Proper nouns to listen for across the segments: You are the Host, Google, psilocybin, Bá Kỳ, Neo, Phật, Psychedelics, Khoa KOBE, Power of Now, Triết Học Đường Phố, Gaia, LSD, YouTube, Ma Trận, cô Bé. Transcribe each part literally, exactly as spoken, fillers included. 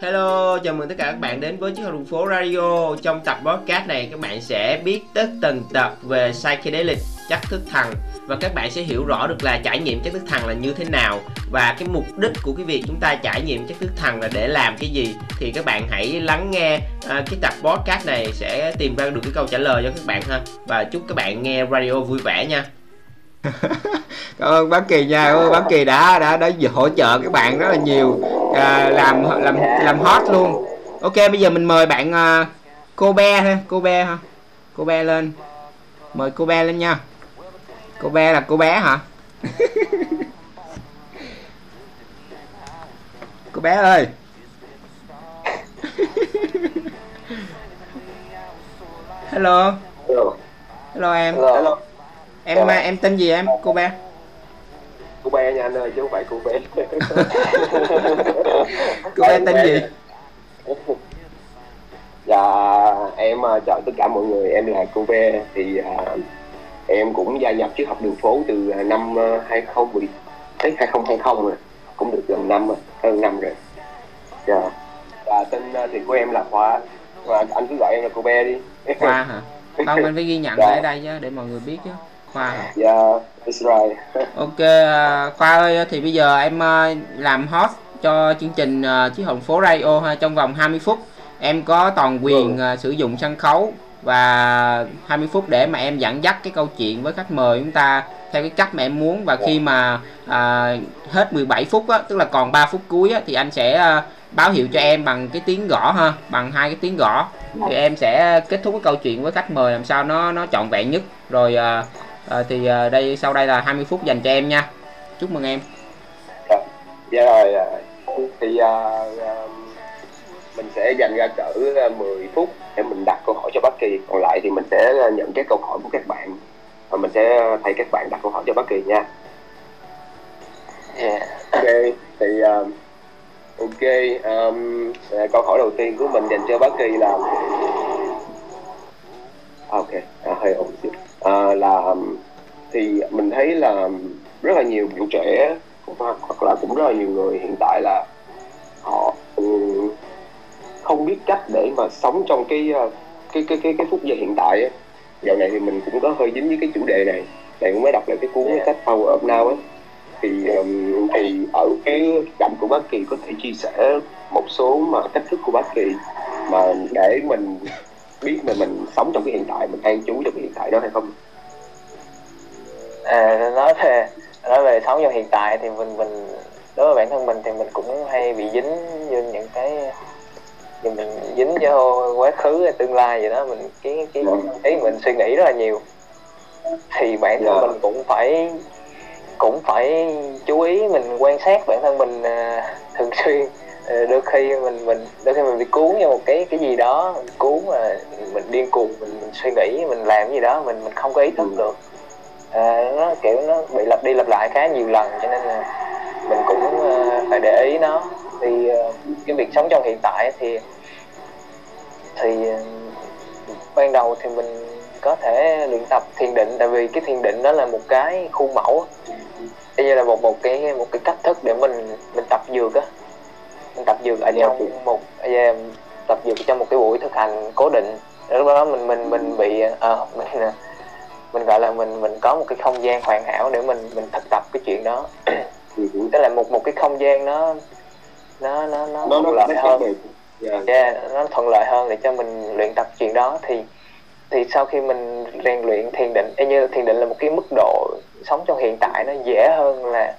Hello, chào mừng tất cả các bạn đến với Triết Học Đường Phố Radio. Trong tập podcast này các bạn sẽ biết tất từng tập về Psychedelics, chất thức thần. Và các bạn sẽ hiểu rõ được là trải nghiệm chất thức thần là như thế nào. Và cái mục đích của cái việc chúng ta trải nghiệm chất thức thần là để làm cái gì. Thì các bạn hãy lắng nghe à, cái tập podcast này sẽ tìm ra được cái câu trả lời cho các bạn ha. Và chúc các bạn nghe radio vui vẻ nha. Cảm ơn Bá Kỳ nha, cảm ơn Bá Kỳ đã đã đã hỗ trợ các bạn rất là nhiều, à, làm làm làm hot luôn. Ok, bây giờ mình mời bạn uh, cô Bé ha, cô Bé ha, cô Bé lên, mời cô Bé lên nha. Cô Bé là cô Bé hả? Cô Bé ơi. Hello. Hello em. Hello. Em chào. Em tên gì em? Cô Bé. Cô Bé nha anh ơi, chứ không phải cô Bé. Cô Bé tên gì? Dạ em chào tất cả mọi người, em là cô Bé. Thì uh, em cũng gia nhập Triết Học Đường Phố từ năm hai không một không, tới hai không hai không rồi, cũng được gần năm rồi, hơn năm rồi. Dạ. Và tên thì của em là Khoa, và anh cứ gọi em là cô Bé đi. Khoa hả? Không, mình phải ghi nhận dạ. Ở đây chứ, để mọi người biết chứ. Khoa hả? Dạ, yeah, right. Ok, Khoa ơi, thì bây giờ em làm host cho chương trình Triết Học Đường Phố Radio ha. Trong vòng hai mươi phút em có toàn quyền ừ. sử dụng sân khấu và hai mươi phút để mà em dẫn dắt cái câu chuyện với khách mời chúng ta theo cái cách mà em muốn. Và khi mà à, hết mười bảy phút á, tức là còn ba phút cuối á, thì anh sẽ báo hiệu cho em bằng cái tiếng gõ ha, bằng hai cái tiếng gõ. Thì em sẽ kết thúc cái câu chuyện với khách mời làm sao nó nó trọn vẹn nhất. Rồi à, à, thì à, đây sau đây là hai mươi phút dành cho em nha. Chúc mừng em. Dạ rồi. Thì à, mình sẽ dành ra cỡ mười phút để mình đặt câu hỏi cho Bá Kỳ. Còn lại thì mình sẽ nhận các câu hỏi của các bạn. Và mình sẽ thay các bạn đặt câu hỏi cho Bá Kỳ nha. Yeah. Ok. Thì uh, ok um, câu hỏi đầu tiên của mình dành cho Bá Kỳ là ok à, hơi ổn à, là thì mình thấy là rất là nhiều bạn trẻ hoặc là cũng rất là nhiều người hiện tại là họ um, không biết cách để mà sống trong cái cái cái cái, cái phút giây hiện tại ấy. Dạo này thì mình cũng có hơi dính với cái chủ đề này, bạn cũng mới đọc lại cái cuốn yeah. sách Power of Now ấy. Thì um, thì ở cái cạnh của Bá Kỳ có thể chia sẻ một số mà cách thức của Bá Kỳ mà để mình biết mà mình sống trong cái hiện tại, mình an trú trong cái hiện tại đó hay không? À, nói về nói về sống trong hiện tại thì mình mình đối với bản thân mình thì mình cũng hay bị dính vô những cái mình dính vô quá khứ hay tương lai vậy đó, mình cái cái ý mình suy nghĩ rất là nhiều. Thì bản thân yeah. mình cũng phải cũng phải chú ý, mình quan sát bản thân mình à, thường xuyên. Đôi khi mình mình đôi khi mình bị cuốn vào một cái cái gì đó, mình cuốn mà mình điên cuồng, mình, mình suy nghĩ, mình làm gì đó mình mình không có ý thức ừ. được. À, nó kiểu nó bị lặp đi lặp lại khá nhiều lần, cho nên là mình cũng à, phải để ý nó. Thì cái việc sống trong hiện tại thì thì ban đầu thì mình có thể luyện tập thiền định, tại vì cái thiền định đó là một cái khuôn mẫu, đây là một một cái một cái cách thức để mình mình tập dược á, mình tập dược ở trong một yeah, tập dược trong một cái buổi thực hành cố định. Lúc đó mình mình mình bị à, mình mình gọi là mình mình có một cái không gian hoàn hảo để mình mình thực tập cái chuyện đó, tức là một một cái không gian nó nó nó nó thuận lợi hơn, yeah. Yeah, nó thuận lợi hơn để cho mình luyện tập chuyện đó. Thì thì sau khi mình rèn luyện thiền định, y như thiền định là một cái mức độ sống trong hiện tại nó dễ hơn là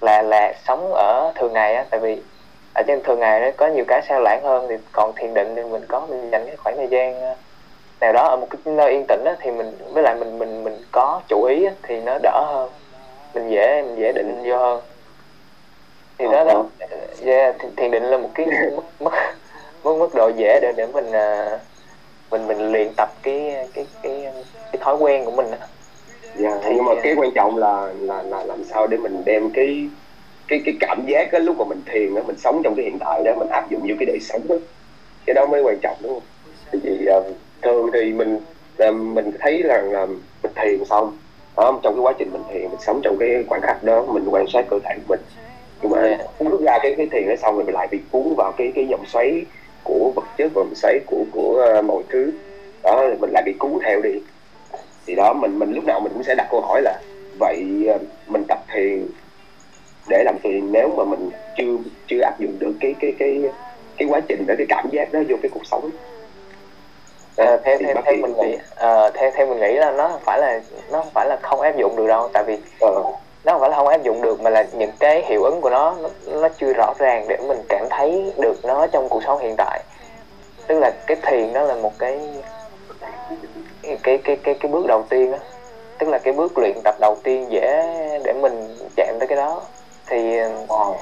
là là sống ở thường ngày á, tại vì ở trên thường ngày nó có nhiều cái sao lãng hơn. Thì còn thiền định thì mình có mình dành cái khoảng thời gian nào đó ở một cái nơi yên tĩnh á, thì mình với lại mình mình mình có chủ ý á, thì nó đỡ hơn, mình dễ mình dễ định vô hơn. Thì đó là yeah, thiền định là một cái mức mức mức độ dễ để để mình mình mình luyện tập cái cái cái cái thói quen của mình. Yeah, thì nhưng mà cái quan trọng là là là làm sao để mình đem cái cái cái cảm giác cái lúc mà mình thiền đó, mình sống trong cái hiện tại đó, mình áp dụng vô cái đời sống đó, cái đó mới quan trọng đúng không? Thì thường thì mình mình thấy rằng là mình thiền xong đó, trong cái quá trình mình thiền mình sống trong cái khoảnh khắc đó, mình quan sát cơ thể của mình. nhưng mà không rút ra cái cái thiền ở xong rồi lại bị cuốn vào cái cái dòng xoáy của vật chất và dòng xoáy của của mọi thứ đó, mình lại bị cuốn theo đi. Thì đó, mình mình lúc nào mình cũng sẽ đặt câu hỏi là vậy mình tập thiền để làm gì nếu mà mình chưa chưa áp dụng được cái cái cái cái quá trình đó, cái cảm giác đó vô cái cuộc sống. À, theo theo, theo mình nghĩ à, theo theo mình nghĩ là nó không phải là nó không phải là không áp dụng được đâu, tại vì ừ. nó không phải là không áp dụng được mà là những cái hiệu ứng của nó, nó nó chưa rõ ràng để mình cảm thấy được nó trong cuộc sống hiện tại. Tức là cái thiền đó là một cái cái cái cái cái, cái bước đầu tiên đó. Tức là cái bước luyện tập đầu tiên dễ để mình chạm tới cái đó. Thì wow.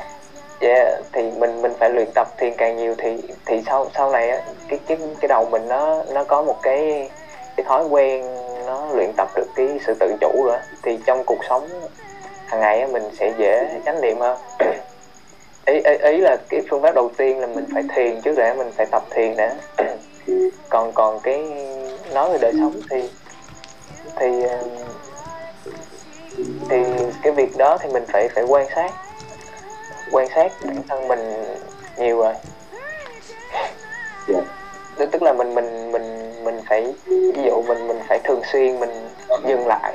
Yeah, thì mình mình phải luyện tập thiền càng nhiều thì thì sau sau này cái cái cái đầu mình nó nó có một cái cái thói quen, nó luyện tập được cái sự tự chủ rồi, thì trong cuộc sống hàng ngày mình sẽ dễ chánh niệm hơn. ý, ý ý là cái phương pháp đầu tiên là mình phải thiền trước đã, mình phải tập thiền đã. còn còn cái nói về đời sống thì thì thì cái việc đó thì mình phải phải quan sát quan sát bản thân mình nhiều rồi. Yeah. Tức là mình mình mình mình phải, ví dụ mình mình phải thường xuyên mình dừng lại,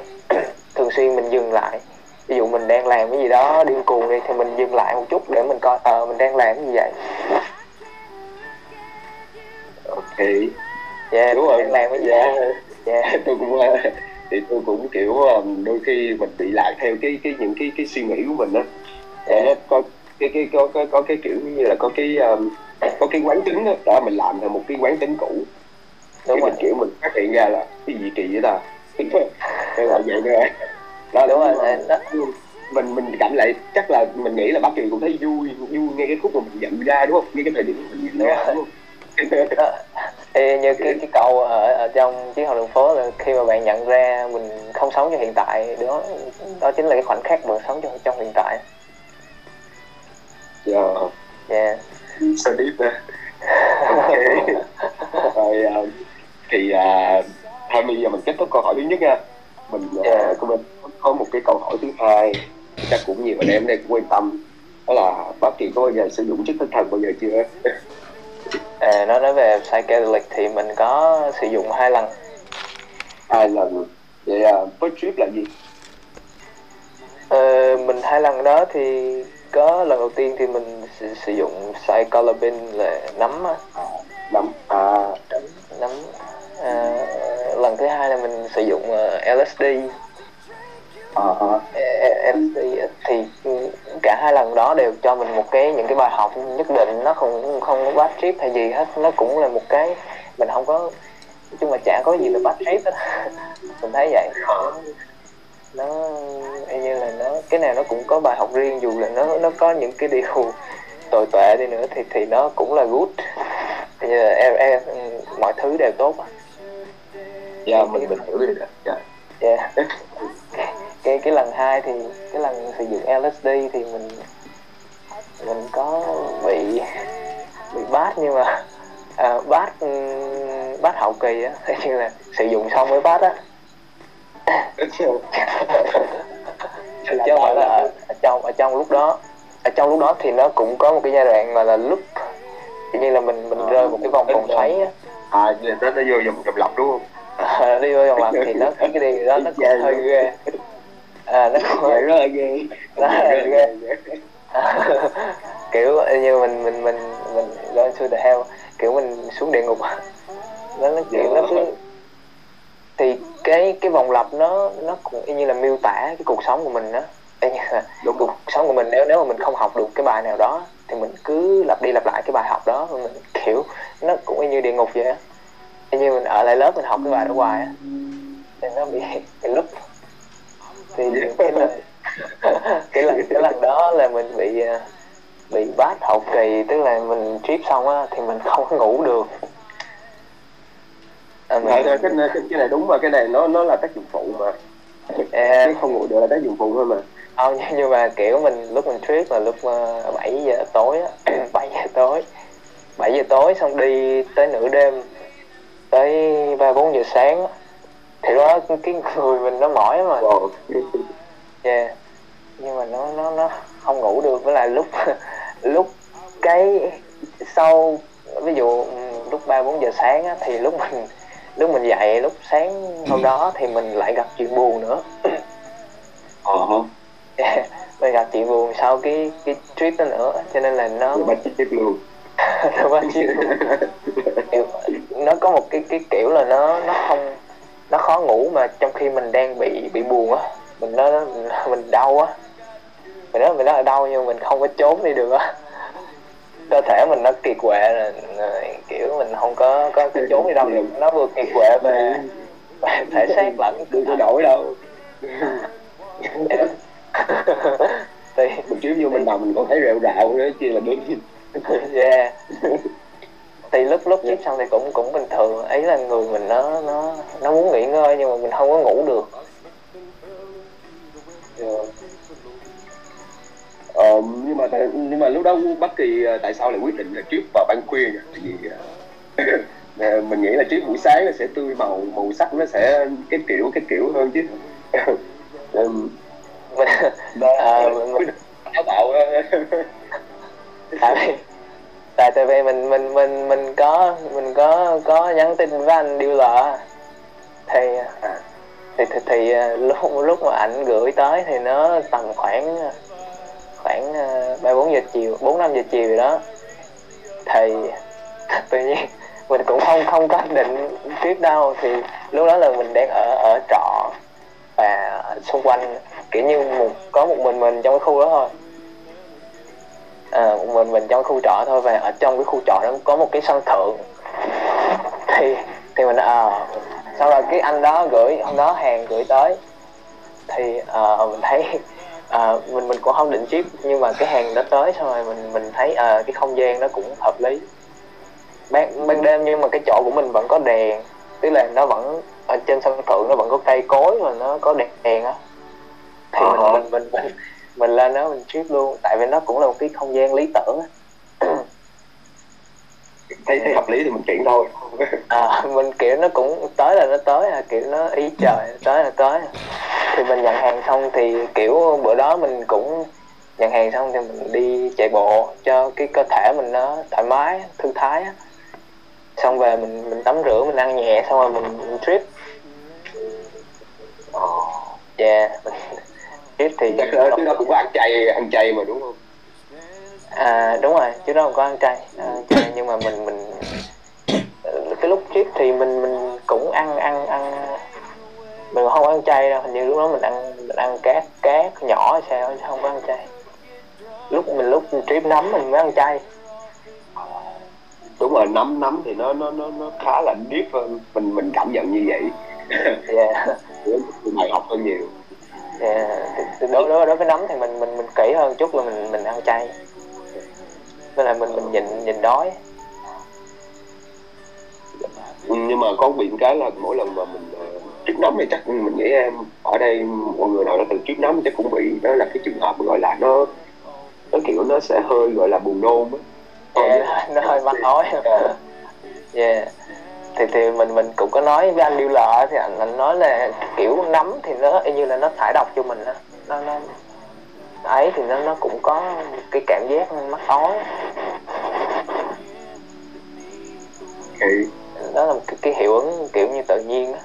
thường xuyên mình dừng lại. Ví dụ mình đang làm cái gì đó điên cuồng đi thì mình dừng lại một chút để mình coi ờ à, mình đang làm cái gì vậy. Ok. Yeah, đúng rồi. Làm cái gì yeah. Yeah. Tôi cũng thì tôi cũng kiểu đôi khi mình bị lạc theo cái cái những cái cái suy nghĩ của mình đó. Yeah. Có cái cái có có có cái kiểu như là có cái um, có cái quán tính đó, đó mình làm theo một cái quán tính cũ. Đúng rồi. Mình kiểu mình phát hiện ra là cái gì kỳ vậy ta. Cái là vậy đó. Đó đúng rồi. Mà, đó. Mình mình cảm lại chắc là mình nghĩ là Bá Kỳ cũng thấy vui vui ngay cái khúc mà mình nhận ra, đúng không? Ngay cái thời điểm mình nhận ra, đúng không? Ê, như cái cái câu ở, ở trong Triết Học Đường Phố là khi mà bạn nhận ra mình không sống trong hiện tại, đó đó chính là cái khoảnh khắc mình sống trong trong hiện tại. Dạ. Dạ. Sao tiếp nè. Ok. Rồi uh, thì uh, thôi bây giờ mình kết thúc câu hỏi thứ nhất nha. Mình uh, yeah. của mình có một cái câu hỏi thứ hai chắc cũng nhiều anh em đây cũng quan tâm, đó là Bác Kỳ có bao giờ sử dụng chất tinh thần bao giờ chưa? À, nó nói về psychedelic thì mình có sử dụng hai lần. Hai lần. Vậy uh, first trip là gì? Ờ, mình hai lần đó thì có lần đầu tiên thì mình s- sử dụng psilocybin là nấm á. Nấm à, nấm. À, lần thứ hai là mình sử dụng uh, L S D. Uh-huh. L S D thì cả hai lần đó đều cho mình một cái những cái bài học nhất định, nó không không có bad trip hay gì hết, nó cũng là một cái mình không có, nhưng mà chả có gì là bad trip hết. Mình thấy vậy. Nó như là nó cái nào nó cũng có bài học riêng, dù là nó nó có những cái điều tồi tệ đi nữa thì thì nó cũng là good. Thì em, em mọi thứ đều tốt. Dạ yeah, mình mình hiểu rồi đó. Dạ. Yeah. Cái cái lần hai thì cái lần sử dụng L S D thì mình mình có bị bị bát, nhưng mà à, bát bát hậu kỳ á, thế như là sử dụng xong mới bát á. Chứ không phải là ở, ở trong ở trong lúc đó ở trong lúc đó thì nó cũng có một cái giai đoạn mà là lúc tự nhiên là mình mình à, rơi một cái vòng vòng xoáy á, à nó nó vô vòng vòng lặp đúng không? À, đi vô vòng lặp thì nó cái điều đó nó cũng hơi ghê, à nó cũng hơi rất là ghê, nó hơi ghê kiểu như mình mình mình mình going to the hell, kiểu mình xuống địa ngục nó nó kiểu nó cứ thì cái cái vòng lặp nó nó cũng y như là miêu tả cái cuộc sống của mình đó. Ê, đúng cuộc sống của mình nếu nếu mà mình không học được cái bài nào đó thì mình cứ lặp đi lặp lại cái bài học đó, mình kiểu nó cũng y như địa ngục vậy á, như mình ở lại lớp mình học cái bài đó hoài á thì nó bị cái lúc thì cái lần cái lần cái lần đó là mình bị bị bát hậu kỳ, tức là mình trip xong á thì mình không có ngủ được. À, mình... cái, cái, cái này đúng mà, cái này nó nó là tác dụng phụ mà, à, chứ không ngủ được là tác dụng phụ thôi mà. Không, nhưng mà kiểu mình lúc mình trip là lúc bảy giờ tối á, bảy giờ tối, bảy giờ tối xong đi tới nửa đêm, tới ba bốn giờ sáng, thì đó cái người mình nó mỏi mà. Wow. Yeah. Nhưng mà nó nó nó không ngủ được, với là lúc lúc cái sau ví dụ lúc ba bốn giờ sáng á, thì lúc mình lúc mình dậy lúc sáng hôm đó thì mình lại gặp chuyện buồn nữa. Uh-huh. Mình gặp chuyện buồn sau cái cái trip đó nữa, cho nên là nó bắt trip luôn. Nó có một cái cái kiểu là nó nó không nó khó ngủ, mà trong khi mình đang bị bị buồn á, mình nó mình đau á, mình nói mình rất là đau nhưng mình không có trốn đi được á, cơ thể mình nó kiệt quệ rồi, kiểu mình không có có cái trốn đi đâu được, nó vừa kiệt quệ về thể xác lẫn cứ thay đổi đâu. Thì mình chiếu vô mình đầu mình còn thấy rệu rạo nữa kia là đúng. Yeah. Thì lúc lúc yeah. Chích xong thì cũng cũng bình thường, ấy là người mình nó nó nó muốn nghỉ ngơi nhưng mà mình không có ngủ được. Yeah. Ờ, nhưng mà nhưng mà lúc đó Bá Kỳ tại sao lại quyết định là trip vào ban khuya nhỉ? Tại vì mình nghĩ là trip buổi sáng nó sẽ tươi màu màu sắc nó sẽ cái kiểu cái kiểu hơn chứ. um, mình, à, mình, mình... tại tại tại vì mình mình mình mình có mình có có nhắn tin với anh dealer thì thì thì, thì lúc lúc mà ảnh gửi tới thì nó tầm khoảng khoảng ba bốn giờ chiều bốn năm giờ chiều gì đó, thì tự nhiên mình cũng không không có định tiếp đâu, thì lúc đó là mình đang ở ở trọ và xung quanh kiểu như một có một mình mình trong cái khu đó thôi. À, một mình mình trong khu trọ thôi, và ở trong cái khu trọ nó có một cái sân thượng, thì thì mình à sau rồi cái anh đó gửi hôm đó hàng gửi tới thì à, mình thấy à, mình mình cũng không định ship nhưng mà cái hàng đó tới xong rồi mình mình thấy à, cái không gian nó cũng hợp lý ban ban đêm, nhưng mà cái chỗ của mình vẫn có đèn, tức là nó vẫn ở trên sân thượng nó vẫn có cây cối mà nó có đèn đèn á, thì mình mình mình, mình mình lên đó mình trip luôn, tại vì nó cũng là một cái không gian lý tưởng. thấy thấy hợp lý thì mình chuyển thôi. À, mình kiểu nó cũng tới là nó tới, à kiểu nó ý trời tới là tới. Thì mình nhận hàng xong thì kiểu bữa đó mình cũng nhận hàng xong thì mình đi chạy bộ cho cái cơ thể mình nó thoải mái thư thái, xong về mình mình tắm rửa mình ăn nhẹ xong rồi mình, mình trip. Yeah. Thì chắc là trước đó cũng có ăn chay ăn chay mà đúng không? À đúng rồi, trước đó cũng có ăn chay, ăn chay nhưng mà mình mình cái lúc trước thì mình mình cũng ăn ăn ăn mình không ăn chay đâu, hình như lúc đó mình ăn mình ăn cá cá nhỏ hay sao chứ không có ăn chay. Lúc mình lúc trip nấm mình mới ăn chay. Đúng rồi, nấm nấm thì nó nó nó nó khá là deep, mình mình cảm nhận như vậy. Yeah. Mày học hơn nhiều. Yeah. Đối, đối, đối với nấm thì mình mình mình kỹ hơn chút là mình mình ăn chay, nên là mình mình nhìn nhìn đói. Nhưng mà có biện cái là mỗi lần mà mình trip nấm thì chắc mình nghĩ em ở đây mọi người nào đã từng trip nấm chắc cũng bị, đó là cái trường hợp gọi là nó nó kiểu nó sẽ hơi gọi là buồn nôn á. Yeah, nó hơi mắc ói. Yeah. thì thì mình mình cũng có nói với anh điều lợ thì anh, anh nói là kiểu nấm thì nó y như là nó thải độc cho mình á, nó nó ấy thì nó nó cũng có cái cảm giác mắc ói. Okay. Đó là một cái, cái hiệu ứng kiểu như tự nhiên á,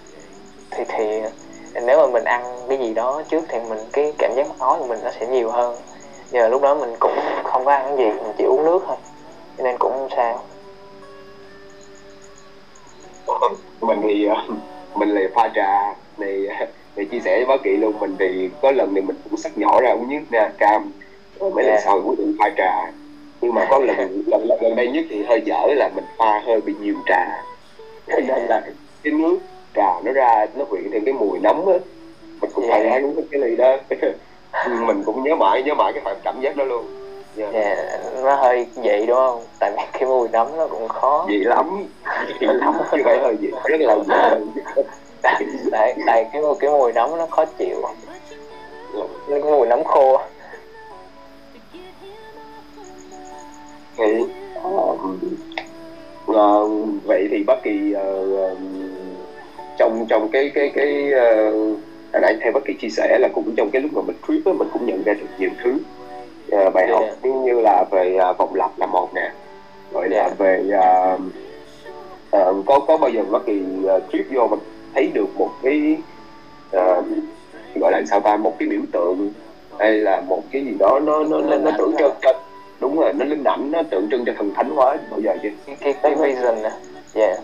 thì thì nếu mà mình ăn cái gì đó trước thì mình cái cảm giác mắc ói của mình nó sẽ nhiều hơn, nhưng mà lúc đó mình cũng không có ăn cái gì, mình chỉ uống nước thôi cho nên cũng không sao. Mình thì mình lại pha trà này, này chia sẻ với Bá Kỳ luôn, mình thì có lần này mình cũng xách nhỏ ra uống nước ra cam, mấy lần sau cũng định pha trà, nhưng mà có lần lần gần đây nhất thì hơi dở là mình pha hơi bị nhiều trà, nên là cái nước trà nó ra nó quyện thêm cái mùi nóng á, mình cũng phải ăn uống cái ly đó. Mình cũng nhớ mãi nhớ mãi cái cảm giác đó luôn. Yeah. Yeah, nó hơi dị đúng không? Tại vì cái mùi nấm nó cũng khó. Dị lắm, dị lắm, chứ phải hơi dị, rất là dị. Tại tại cái mùi cái mùi nấm nó khó chịu, cái mùi nấm khô. Vậy, à, vậy thì Bá Kỳ uh, trong trong cái cái cái uh, hồi nãy theo Bá Kỳ chia sẻ là cũng trong cái lúc mà mình trip á, mình cũng nhận ra được nhiều thứ. uh, bài yeah. học tiếng như là về uh, vòng lặp là một nè, rồi yeah. là về uh, uh, có có bao giờ bất kỳ uh, trip vô mình thấy được một cái uh, gọi là sao ta, một cái biểu tượng hay là một cái gì đó nó nó nó, nó tượng trưng cho, đúng rồi, nó linh ảnh, nó tượng trưng cho thần thánh hóa bao giờ chứ? Cái cái vision nè, yeah.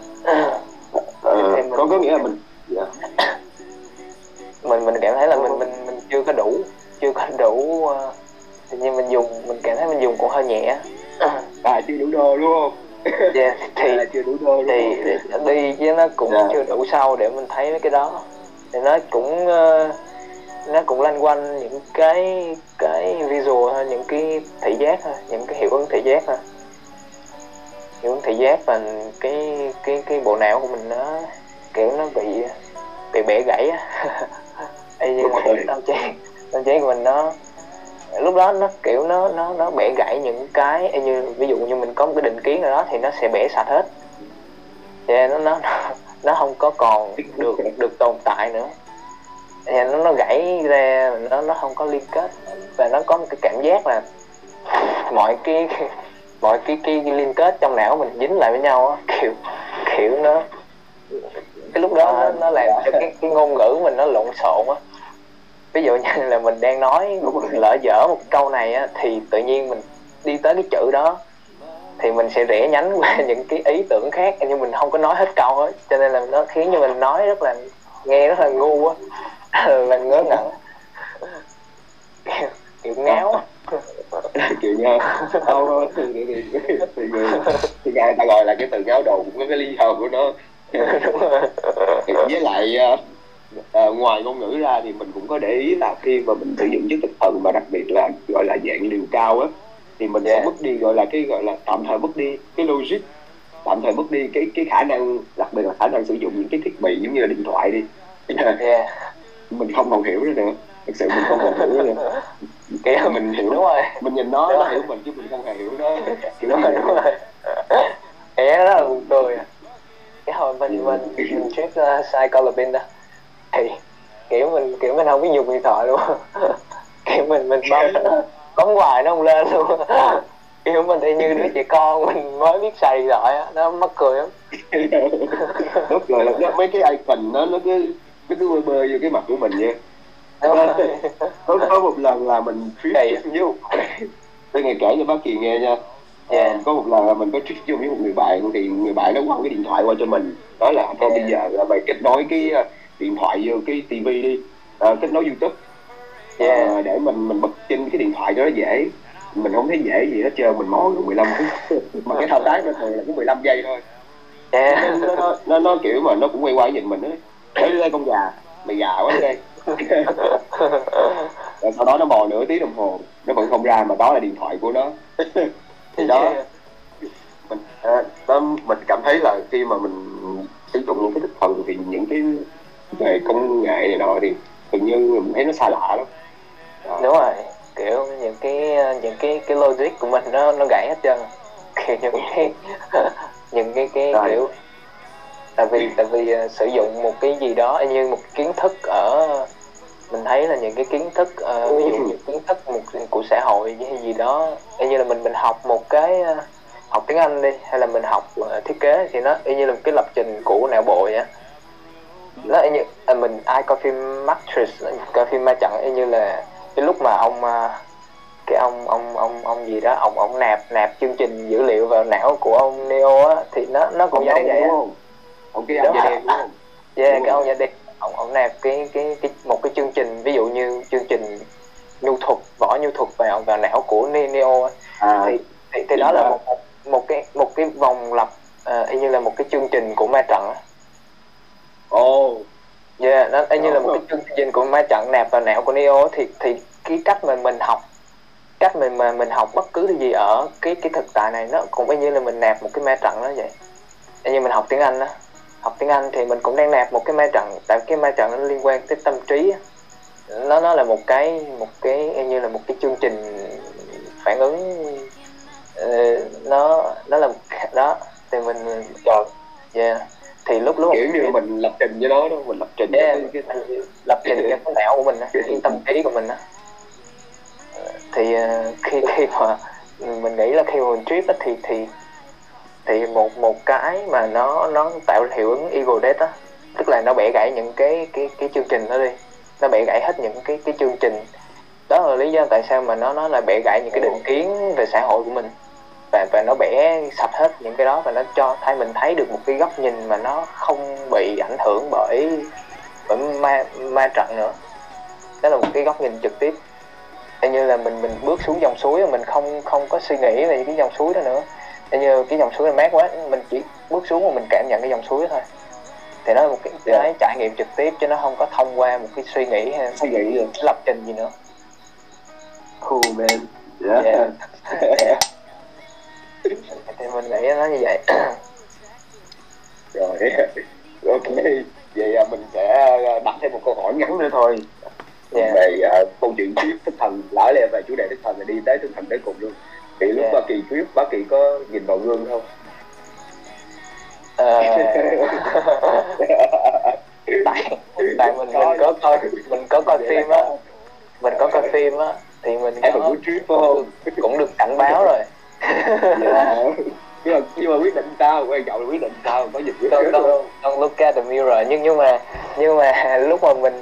uh, có có nghĩa là mình yeah. mình mình cảm thấy là mình mình mình chưa có đủ, chưa có đủ uh, tự nhiên mình dùng, mình cảm thấy mình dùng cũng hơi nhẹ, à chưa đủ đô đúng không? Yeah, thì là chưa đủ đô thì đi chứ nó cũng yeah. chưa đủ sâu để mình thấy mấy cái đó, thì nó cũng uh, nó cũng lanh quanh những cái cái visual thôi, những cái thị giác thôi, những cái hiệu ứng thị giác thôi, hiệu ứng thị giác và cái cái cái bộ não của mình nó kiểu nó bị bị bẻ gãy á. Như tâm trạng tâm trạng của mình nó lúc đó nó kiểu nó nó nó bẻ gãy những cái, như ví dụ như mình có một cái định kiến nào đó thì nó sẽ bẻ sạch hết, yeah, nó nó nó không có còn được được tồn tại nữa. Thì nó nó gãy ra, nó nó không có liên kết, và nó có một cái cảm giác là mọi cái mọi cái cái, cái liên kết trong não mình dính lại với nhau á, kiểu kiểu nó cái lúc đó nó, nó làm cho cái cái ngôn ngữ mình nó lộn xộn á. Ví dụ như là mình đang nói lỡ dở một câu này á, thì tự nhiên mình đi tới cái chữ đó thì mình sẽ rẽ nhánh qua những cái ý tưởng khác, nhưng mình không có nói hết câu hết, cho nên là nó khiến cho mình nói rất là nghe rất là ngu á, là ngớ ngẩn, kiểu ngáo, kiểu ngáo. Không, từ người từ người từ người ta gọi là cái từ ngáo đầu cũng có cái lý do của nó. Với lại à, ngoài ngôn ngữ ra thì mình cũng có để ý là khi mà mình sử dụng chất thực thần, và đặc biệt là gọi là dạng liều cao á, thì mình yeah. sẽ mất đi gọi là cái gọi là tạm thời mất đi cái logic, tạm thời mất đi cái cái khả năng, đặc biệt là khả năng sử dụng những cái thiết bị giống như là điện thoại đi. Yeah. Mình không còn hiểu nữa nữa, thực sự mình không còn hiểu nữa. Kiểu mình hiểu, đúng rồi, mình nhìn nó, nó hiểu mình chứ mình không hề hiểu nó. Kiểu đúng, đúng, đúng rồi, é đó là buồn cười. Cái hồi mình mình mình trip uh, psilocybin đó, thì kiểu mình kiểu mình không biết dùng điện thoại luôn, kiểu mình mình bấm bấm hoài nó không lên luôn, kiểu mình thì như đứa trẻ con mình mới biết xài điện thoại á, nó mắc cười lắm. Mắc cười lắm, mấy cái icon nó nó cứ cái đuôi bơi vô cái mặt của mình nha. Có có một lần là mình trip vô, tôi nghe kể cho bác Kỳ nghe nha. Yeah. Có một lần là mình có trip vô với một người bạn, thì người bạn nó quăng cái điện thoại qua cho mình, nói là thôi yeah. bây giờ là mày kết nối cái điện thoại vô cái tivi đi, à, kết nối YouTube, yeah. à, để mình mình bật trên cái điện thoại cho nó dễ. Mình không thấy dễ gì hết trơn, mình mò được mười lăm phút, mà cái thao tác nó thường là có mười lăm giây thôi. Yeah. Nó, nó, nó, nó kiểu mà nó cũng quay qua nhìn mình ấy. Đấy đây con gà, mày gà quá đây. Rồi sau đó nó mò nửa tiếng đồng hồ, nó vẫn không ra, mà đó là điện thoại của nó. Thì đó, mình à, đó, mình cảm thấy là khi mà mình sử dụng những cái thức thần thì những cái về công nghệ này nọ thì hình như mình thấy nó xa lạ lắm. Đó. Đúng rồi, kiểu những cái những cái cái logic của mình nó nó gãy hết trơn, kiểu những cái những cái cái rồi. Kiểu tại vì tại vì uh, sử dụng một cái gì đó như một kiến thức ở mình thấy là những cái kiến thức uh, ví dụ như kiến thức một của xã hội hay gì đó, y như là mình mình học một cái uh, học tiếng Anh đi, hay là mình học uh, thiết kế, thì nó y như là một cái lập trình của não bộ vậy. Nó y như uh, mình ai coi phim Matrix, coi phim Ma Trận, y như là cái lúc mà ông uh, cái ông ông ông ông gì đó ông ông nạp nạp chương trình dữ liệu vào não của ông Neo á, thì nó nó cũng giống vậy. Ông cái ông da đen đúng không? Yeah, đúng cái ông da đen, ông ông nạp cái cái cái một cái chương trình, ví dụ như chương trình nhu thuật, võ nhu thuật vào vào não của Neo á, à, thì thì, thì đó là, là một, một một cái một cái vòng lặp, uh, y như là một cái chương trình của Ma Trận á. Ồ, yeah, nó y như là một cái chương trình của Ma Trận nạp vào não của Neo, thì thì cái cách mà mình học, cách mình mà mình học bất cứ thứ gì ở cái cái thực tại này, nó cũng y như là mình nạp một cái Ma Trận đó vậy. Y như mình học tiếng Anh á, học tiếng Anh thì mình cũng đang nạp một cái ma trận, tại cái ma trận nó liên quan tới tâm trí, nó nó là một cái một cái như là một cái chương trình phản ứng, uh, nó nó là đó, thì mình chọn, yeah, thì lúc lúc kiểu như cái... mình lập trình với nó đó, mình lập trình, yeah, cái... lập trình cái não của mình đó, cái tâm trí của mình đó, Thì uh, khi khi mà mình nghĩ là khi mà mình trip á, thì thì thì một một cái mà nó nó tạo hiệu ứng ego death á, tức là nó bẻ gãy những cái cái cái chương trình đó đi, nó bẻ gãy hết những cái cái chương trình. Đó là lý do tại sao mà nó nó lại bẻ gãy những cái định kiến về xã hội của mình, và và nó bẻ sạch hết những cái đó, và nó cho thấy mình thấy được một cái góc nhìn mà nó không bị ảnh hưởng bởi bởi ma ma trận nữa. Đó là một cái góc nhìn trực tiếp. Thế như là mình mình bước xuống dòng suối, mình không không có suy nghĩ về cái dòng suối đó nữa. Thế như cái dòng suối này mát quá, mình chỉ bước xuống và mình cảm nhận cái dòng suối thôi. Thì nó là một cái, cái trải nghiệm trực tiếp, chứ nó không có thông qua một cái suy nghĩ hay suy nghĩ được lập trình gì nữa. Cool man. Yeah. Yeah. Thì mình nghĩ nó như vậy. Rồi, ok. Vậy à, mình sẽ đặt thêm một câu hỏi ngắn nữa thôi. Yeah. Về uh, câu chuyện thuyết tinh thần, lỡ lè về chủ đề tinh thần là đi tới tinh thần tới cùng luôn. Thì lúc yeah. Bá Kỳ thuyết, Bá Kỳ có nhìn vào gương không? Uh... tại tại mình mình có coi mình có coi phim á, mình có coi phim á thì mình có, cũng, được, cũng được cảnh báo rồi. Yeah. Nhưng mà, nhưng mà quyết định sao, quan trọng là quyết định sao, có gì quyết định không? Don't look at the mirror. Nhưng nhưng mà nhưng mà lúc mà mình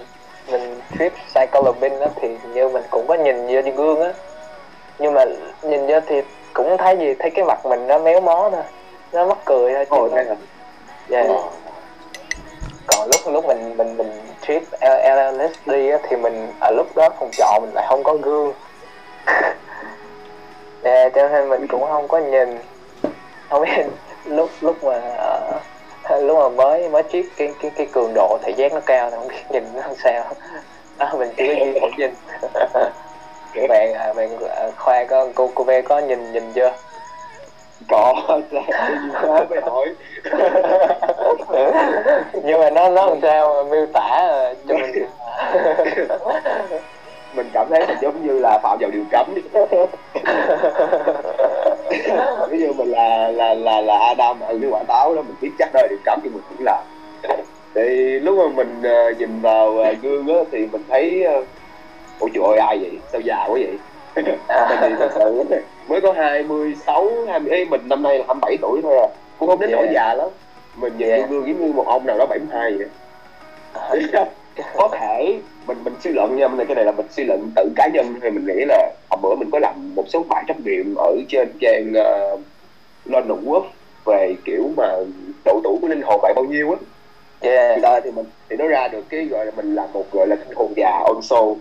mình trip psilocybin á thì như mình cũng có nhìn vô gương á, nhưng mà nhìn vô thì cũng thấy gì, thấy cái mặt mình nó méo mó thôi, nó mắc cười thôi. Ồ, yeah. Yeah. Còn lúc lúc mình mình mình trip L S D á thì mình ở lúc đó phòng trọ mình lại không có gương, yeah, cho nên mình cũng không có nhìn, không biết lúc lúc mà uh, lúc mà mới mới chiếc cái cái cái cường độ thời gian nó cao thì không biết nhìn nó làm sao đó, mình chỉ có duy một nhìn. bạn bạn Khoa có cô cô Bé có nhìn nhìn chưa? Có, sao phải hỏi. Nhưng mà nó nó làm sao miêu tả cho mình. Mình cảm thấy mình giống như là phạm vào điều cấm. Ví dụ mình là là là là Adam ở cái quả táo đó, mình biết chắc đó là điều cấm thì mình cũng làm. Thì lúc mà mình uh, nhìn vào uh, gương á thì mình thấy uh, ôi trời ơi, ai vậy, sao già quá vậy. Mình thì thật sự mới có hai mươi sáu, hai mươi, mình năm nay là hai mươi bảy tuổi thôi à, cũng không đến nỗi yeah. già lắm. Mình nhìn yeah. gương giống như một ông nào đó bảy mươi hai vậy. Có thể mình mình suy luận nha, cái này là mình suy luận tự cá nhân, thì mình nghĩ là hôm bữa mình có làm một số bài trắc nghiệm ở trên trang uh, London Wolf về kiểu mà độ tuổi của linh hồn bạn bao nhiêu á. Yeah. Đó, thì mình thì nó ra được cái gọi là mình là một gọi là linh hồn già on soul.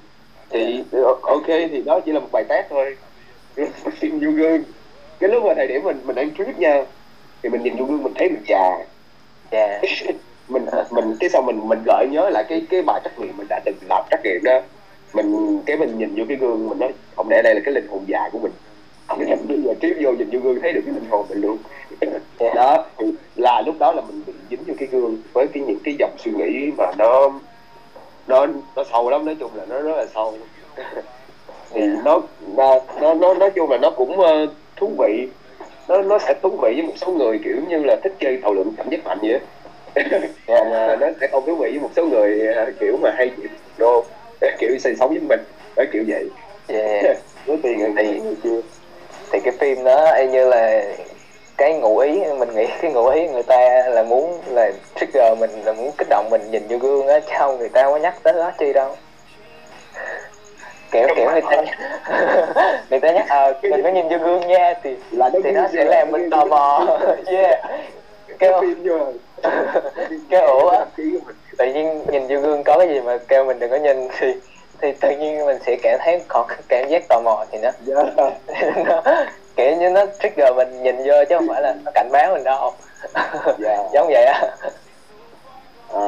Thì yeah. ok, thì đó chỉ là một bài test thôi. Mình vô gương, cái lúc mà thời điểm mình mình đang trip nha, thì mình nhìn vô gương mình thấy mình già. Yeah. mình mình cái sau mình mình gợi nhớ lại cái cái bài trắc nghiệm mình đã từng làm trắc nghiệm đó, mình cái mình nhìn vô cái gương mình nói không lẽ đây là cái linh hồn già của mình, không lẽ bây giờ tiếp vô nhìn vô gương thấy được cái linh hồn mình luôn. Yeah. Đó là lúc đó là mình bị dính vô cái gương với cái những cái dòng suy nghĩ mà nó nó nó sâu lắm, nói chung là nó rất là sâu. Thì yeah. nó nó nó nói chung là nó cũng uh, thú vị, nó nó sẽ thú vị với một số người kiểu như là thích chơi thảo luận cảm giác mạnh vậy. Còn uh, nó sẽ không thú vị với một số người uh, kiểu mà hay chịu đô, kiểu xây sống với mình, đó kiểu vậy. Yeah. Với tiền thì, thì cái phim đó như là cái ngụ ý, mình nghĩ cái ngụ ý người ta là muốn là trigger mình, là muốn kích động mình nhìn vô gương á, chứ không người ta có nhắc tới đó chi đâu. Kiểu kiểu người ta người ta nhắc ờ à, mình có nhìn vô gương nha thì là thì nó sẽ làm mình tò mò. Yeah. Kêu phim vô rồi. Cái ổ á, tự nhiên nhìn vô gương có cái gì mà kêu mình đừng có nhìn thì thì tự nhiên mình sẽ cảm thấy còn cảm giác tò mò thì nó, yeah. nó kiểu như nó trigger mình nhìn vô chứ không phải là nó cảnh báo mình đâu. Yeah. Giống vậy á. À,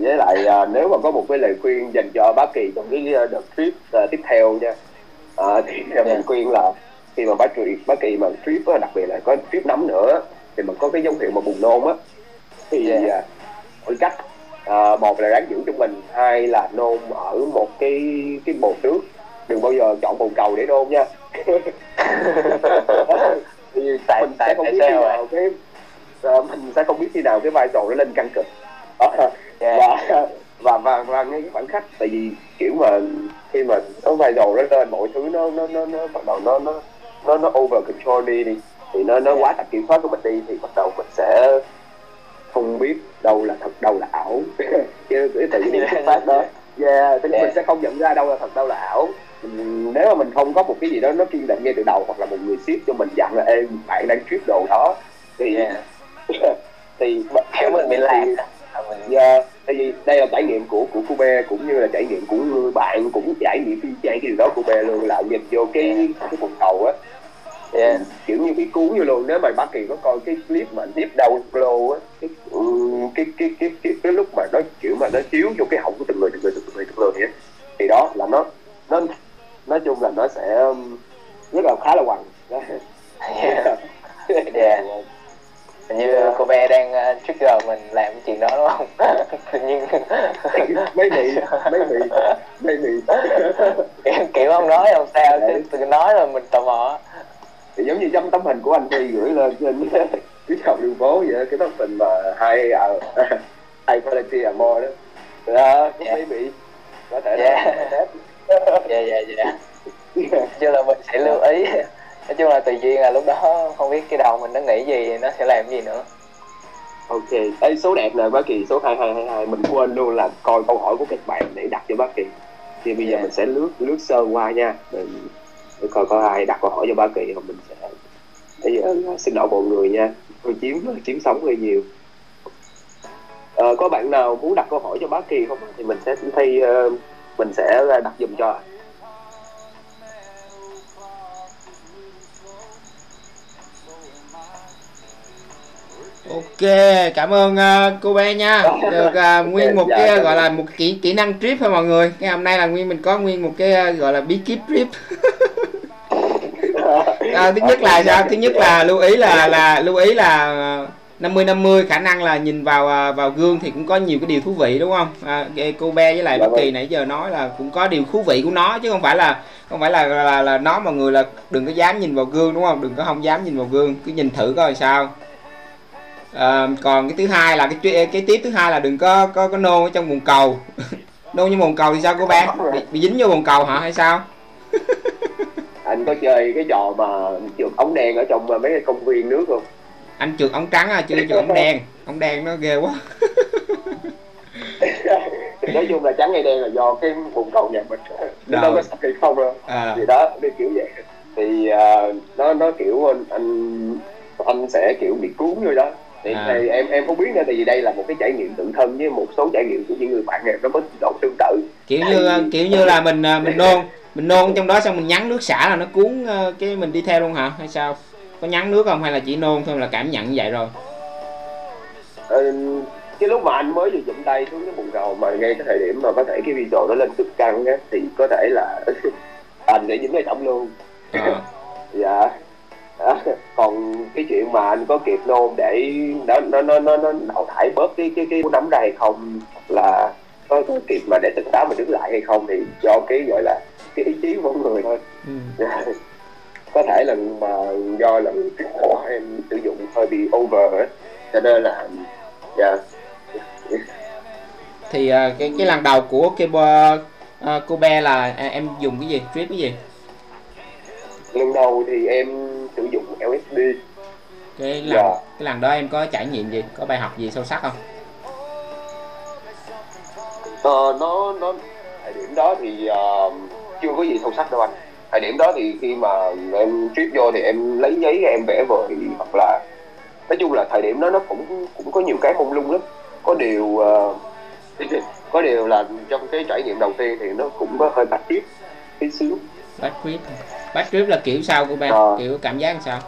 với lại à, nếu mà có một cái lời khuyên dành cho Bá Kỳ trong cái đợt trip uh, tiếp theo nha, à, thì yeah. mình khuyên là khi mà bác trip Bá Kỳ mà trip, đặc biệt là có trip nấm nữa, thì mình có cái dấu hiệu mà buồn nôn á, thì yeah. mọi cách à, một là ráng giữ cho mình, hai là nôn ở một cái cái bồn nước, đừng bao giờ chọn bồn cầu để nôn nha. Thì tại, mình tại, sẽ không biết khi nào cái à, mình sẽ không biết khi nào cái vai trò nó lên căng cực. À, yeah. Và và và và ngay cái khoảnh khắc, tại vì kiểu mà khi mà nó viral nó lên, mọi thứ nó nó nó nó bắt đầu nó nó nó nó over control đi đi thì nó nó quá tầm kiểm soát của mình đi, thì bắt đầu mình sẽ không biết đâu là thật đâu là ảo. Cái tự nhiên xuất phát đó, yeah, thì yeah. mình sẽ không nhận ra đâu là thật đâu là ảo. Mình, nếu mà mình không có một cái gì đó nó kiên định ngay từ đầu, hoặc là một người ship cho mình dặn là ê bạn đang trip đồ đó thì yeah. thì theo mình mình làm yeah. tại vì đây là trải nghiệm của của cô Bé cũng như là trải nghiệm của người bạn, cũng trải nghiệm phi trang cái gì đó của Bé luôn, là nhìn vô cái yeah. cái quần cầu á yeah. kiểu như cái cuốn vô luôn. Nếu mà Bá Kỳ có coi cái clip mà Deep Down Glow á, cái, cái, cái cái cái cái lúc mà nó kiểu mà nó chiếu vô cái họng của từng người từng người từng người từng người á, thì đó là nó nó nói chung là nó sẽ rất là khá là hoằng. yeah. yeah. yeah. Như yeah. cô Bé đang uh, trigger mình làm cái chuyện đó đúng không? Tự nhiên mấy vị mấy vị mấy vị kiểu không nói không sao, yeah. từ nói rồi mình tò mò. Thì giống như trong tấm hình của anh Thi gửi lên trên Triết Học Đường Phố vậy, cái tấm hình mà hai hai quality amor đó. Đó mấy vị có thể là dạ dạ dạ chứ là mình sẽ lưu ý. Nói chung là tùy duyên, là lúc đó không biết cái đầu mình nó nghĩ gì, nó sẽ làm gì nữa. Ok, ê số đẹp nè Bá Kỳ, số hai hai hai hai, mình quên luôn là coi câu hỏi của các bạn để đặt cho Bá Kỳ. Thì bây yeah. giờ mình sẽ lướt lướt sơ qua nha, mình, mình coi có ai đặt câu hỏi cho Bá Kỳ không. Mình sẽ bây giờ xin lỗi mọi người nha, tôi chiếm chiếm sóng hơi nhiều. À, có bạn nào muốn đặt câu hỏi cho Bá Kỳ không thì mình sẽ thay uh, mình sẽ đặt dùm cho. Ok, cảm ơn uh, cô Bé nha. Được uh, nguyên một cái uh, gọi là một kỹ kỹ năng trip thôi mọi người. Cái hôm nay là nguyên mình có nguyên một cái uh, gọi là bí kíp trip. À, thứ nhất là sao? Thứ nhất là lưu ý là là lưu ý là năm mươi năm mươi, khả năng là nhìn vào vào gương thì cũng có nhiều cái điều thú vị đúng không? À, cô Bé với lại Bá Kỳ nãy giờ nói là cũng có điều thú vị của nó, chứ không phải là không phải là là, là nó mọi người là đừng có dám nhìn vào gương đúng không? Đừng có không dám nhìn vào gương, cứ nhìn thử coi sao. À, còn cái thứ hai là cái cái tiếp thứ hai là đừng có có có nôn ở trong bồn cầu. Nôn như bồn cầu thì sao cô Bé? Bị, bị dính vô bồn cầu hả hay sao? Anh có chơi cái trò mà trượt ống đen ở trong mấy cái công viên nước không? Anh trượt ống trắng à, chưa trượt ống đen. Ống đen nó ghê quá. Nói chung là trắng hay đen là do cái bồn cầu nhà mình. Nó đâu có sắp kỳ không đâu. À. Thì đó, đi kiểu vậy. Thì uh, nó nó kiểu anh anh anh sẽ kiểu bị cuốn vô đó. Thì, à. thì em em không biết nữa, tại vì đây là một cái trải nghiệm tự thân với một số trải nghiệm của những người bạn em nó có độ tương tự. Kiểu như kiểu như là mình mình nôn, mình nôn trong đó xong mình nhắn nước xả là nó cuốn cái mình đi theo luôn hả hay sao? Có nhắn nước không hay là chỉ nôn thôi là cảm nhận như vậy rồi? Ừ, cái lúc mà anh mới vừa dụm tay xuống cái bồn cầu mà ngay cái thời điểm mà có thể cái video nó lên cực căng á, thì có thể là anh để dính cái trọng luôn. À. Dạ. Đó. Còn cái chuyện mà anh có kịp nôn để nó nó nó nó nó đào thải bớt cái cái cái nấm ra hay không, là có, có kịp mà để tỉnh táo mình đứng lại hay không, thì do cái gọi là cái ý chí của người thôi. Ừ. Dạ. Có thể là mà do là cái của em sử dụng hơi bị over ấy, cho nên là yeah. Thì uh, cái cái lần đầu của cái uh, cô Bé là uh, em dùng cái gì, trip cái gì? Lần đầu thì em sử dụng L S D. Cái lần yeah. cái lần đó em có trải nghiệm gì, có bài học gì sâu sắc không? Uh, nó nó thời điểm đó thì uh, chưa có gì sâu sắc đâu anh. Thời điểm đó thì khi mà em trip vô thì em lấy giấy em vẽ vời, hoặc là nói chung là thời điểm đó nó cũng cũng có nhiều cái mông lung lắm. Có điều uh, có điều là trong cái trải nghiệm đầu tiên thì nó cũng có hơi bad trip tí xíu. Bad trip, bad trip là kiểu sao của bạn? À, kiểu cảm giác làm sao?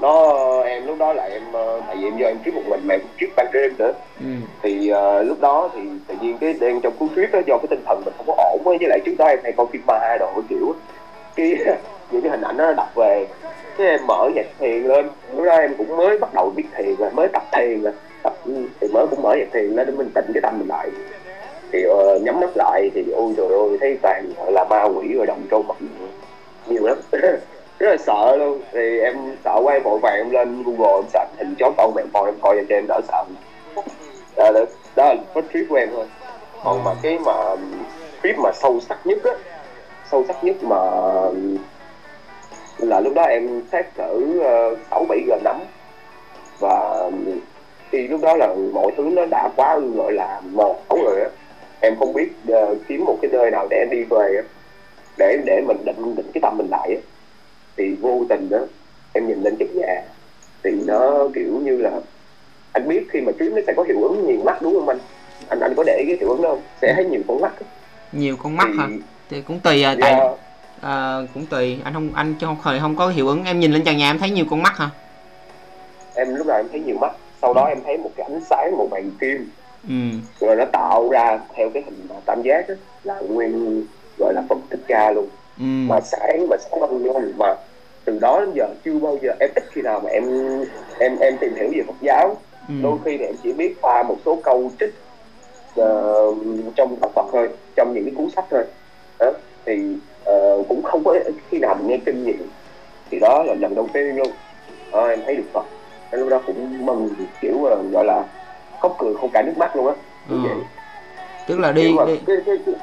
Nó em lúc đó là em tại vì em do em trip một mình mà em trip ban đêm nữa. Ừ. Thì uh, lúc đó thì tự nhiên cái đen trong cuốn trip đó do cái tinh thần mình không có ổn ấy, với lại trước đó em hay coi phim ma đồ kiểu cái những cái hình ảnh đó nó đập về, cái em mở nhạc thiền lên. Lúc đó em cũng mới bắt đầu biết thiền rồi, mới tập thiền rồi, tập thì mới cũng mở nhạc thiền lên để mình tịnh cái tâm mình lại. Thì uh, nhắm mắt lại thì ôi trời ơi thấy toàn gọi là ma quỷ rồi động trâu mật nhiều lắm. Rất là sợ luôn, thì em sợ quá em vội vàng em lên Google em search hình chó con mèo con em coi cho em đỡ sợ. Đó, Đó là cái trip của em thôi. Còn ừ. mà cái mà trip mà sâu sắc nhất á, sâu sắc nhất mà là lúc đó em xét cỡ sáu bảy giờ nắm. Và khi lúc đó là mọi thứ nó đã quá gọi là mờ ảo rồi á. Em không biết uh, kiếm một cái nơi nào để em đi về á, để để mình định định cái tâm mình lại á. Thì vô tình đó em nhìn lên cái nhà thì nó kiểu như là, anh biết khi mà kiếm nó sẽ có hiệu ứng nhiều mắt đúng không anh? Anh anh có để ý cái hiệu ứng đó không? Sẽ thấy nhiều con mắt đó. Nhiều con mắt thì... hả? Thì cũng tùy à, tại yeah. à, cũng tùy. Anh không anh không thời không có hiệu ứng. Em nhìn lên trần nhà em thấy nhiều con mắt hả? Em lúc nào em thấy nhiều mắt. Sau đó em thấy một cái ánh sáng màu vàng kim. Ừ. Rồi nó tạo ra theo cái hình tam giác đó, là nguyên gọi là Phật Thích Ca luôn. Ừ. Mà sáng mà sáng băng luôn, mà từ đó đến giờ chưa bao giờ em ít khi nào mà em em em tìm hiểu về Phật giáo. Ừ. Đôi khi thì em chỉ biết qua một số câu trích uh, trong Phật Phật thôi, trong những cái cuốn sách thôi. Đó. Thì uh, cũng không có khi nào mình nghe kinh nghiệm. Thì đó là lần đầu tiên luôn à, em thấy được Phật. Lúc đó cũng mừng kiểu uh, gọi là khóc cười không cả nước mắt luôn á. Ừ. Tức là đi, mà, đi. Cái, cái, cái...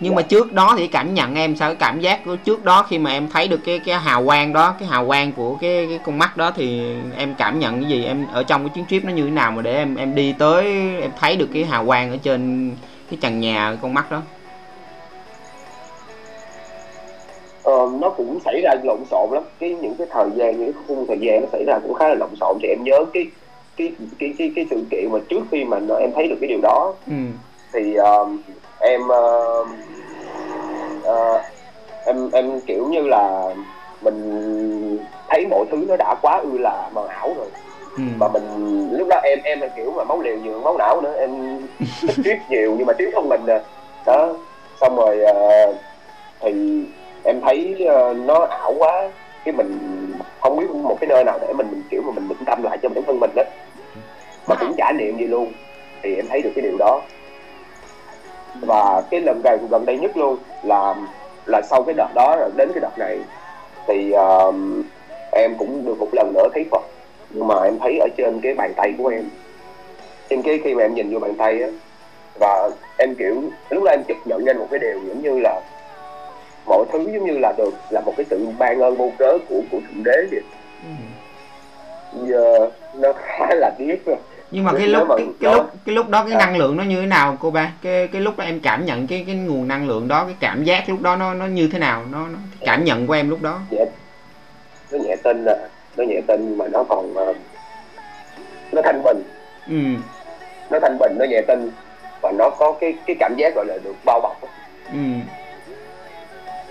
nhưng dạ. mà trước đó thì cảm nhận em sao, cái cảm giác của trước đó khi mà em thấy được cái cái hào quang đó, cái hào quang của cái cái con mắt đó thì em cảm nhận cái gì, em ở trong cái chuyến trip nó như thế nào mà để em em đi tới em thấy được cái hào quang ở trên cái trần nhà con mắt đó? Ờ, nó cũng xảy ra lộn xộn lắm, cái những cái thời gian, những cái khung thời gian nó xảy ra cũng khá là lộn xộn. Thì em nhớ cái cái cái cái cái sự kiện mà trước khi mà em thấy được cái điều đó, ừ. thì uh, em uh, uh, em em kiểu như là mình thấy mọi thứ nó đã quá ư là mờ ảo rồi, ừ. mà mình lúc đó em em là kiểu mà máu liều nhường máu não nữa, em thích trip nhiều nhưng mà trip không mình nè đó. Xong rồi uh, thì em thấy uh, nó ảo quá, cái mình không biết một cái nơi nào để mình, mình kiểu mà mình bình tâm lại cho bản thân mình đó, mà cũng chả niệm gì luôn. Thì em thấy được cái điều đó. Và cái lần gần gần đây nhất luôn là là sau cái đợt đó rồi đến cái đợt này thì uh, em cũng được một lần nữa thấy Phật, nhưng mà em thấy ở trên cái bàn tay của em, trên cái khi mà em nhìn vô bàn tay á, và em kiểu lúc đó em chợt nhận ra một cái điều giống như là mọi thứ giống như là được là một cái sự ban ơn vô cớ của của thượng đế vậy. Giờ ừ. nó khá là tiếc rồi. Nhưng mà cái lúc cái, cái lúc cái lúc đó cái à. năng lượng nó như thế nào cô Ba? Cái cái lúc đó em cảm nhận cái cái nguồn năng lượng đó, cái cảm giác lúc đó nó nó như thế nào? Nó, nó cái cảm nhận của em lúc đó. Nhẹ, nó nhẹ tinh à, nó nhẹ tinh mà nó còn uh, nó thanh bình. Ừ. Nó thanh bình, nó nhẹ tinh và nó có cái cái cảm giác gọi là được bao bọc. Ừ.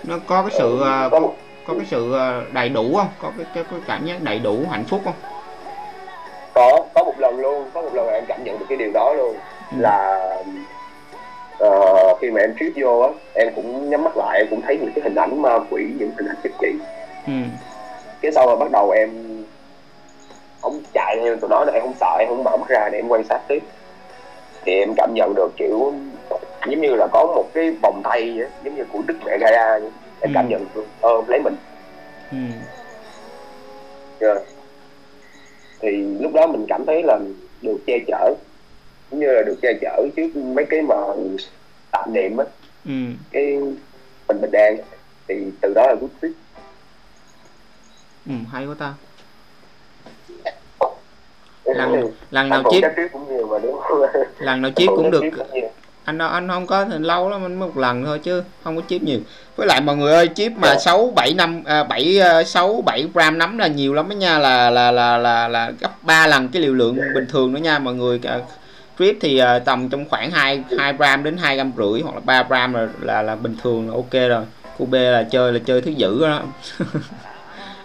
Nó có cái sự ừ, có, một, có cái sự đầy đủ không? Có cái, cái, cái cảm giác đầy đủ hạnh phúc không? Có, có một lần luôn, có một lần em cảm nhận được cái điều đó luôn. Ừ. Là uh, khi mà em trip vô á, em cũng nhắm mắt lại, em cũng thấy những cái hình ảnh ma quỷ, những hình ảnh kinh dị. Ừ. Cái sau rồi bắt đầu em không chạy theo tụi nó, em không sợ, em không mở mắt ra để em quan sát tiếp. Thì em cảm nhận được kiểu giống như là có một cái vòng tay vậy, giống như của Đức Mẹ Gaia vậy. Em ừ. cảm nhận ôm lấy mình. Ừ. Yeah. Thì lúc đó mình cảm thấy là được che chở, giống như là được che chở trước mấy cái mà tạm niệm á. Ừ. Cái mình bình an. Thì từ đó là good trip. Ừ, hay quá ta. Lần, lần nào chiếc cũng nhiều mà đúng không? Lần nào chiếc cũng được. Anh anh không có thì lâu lắm, anh một lần thôi chứ không có chip nhiều. Với lại mọi người ơi, chip mà sáu bảy năm bảy sáu bảy gram nấm là nhiều lắm đó nha, là là là là là gấp ba lần cái liều lượng bình thường nữa nha mọi người. Trip thì tầm trong khoảng hai hai gram đến hai gram rưỡi hoặc là ba gram là, là là bình thường là ok rồi. Cô B là chơi là chơi thứ dữ đó.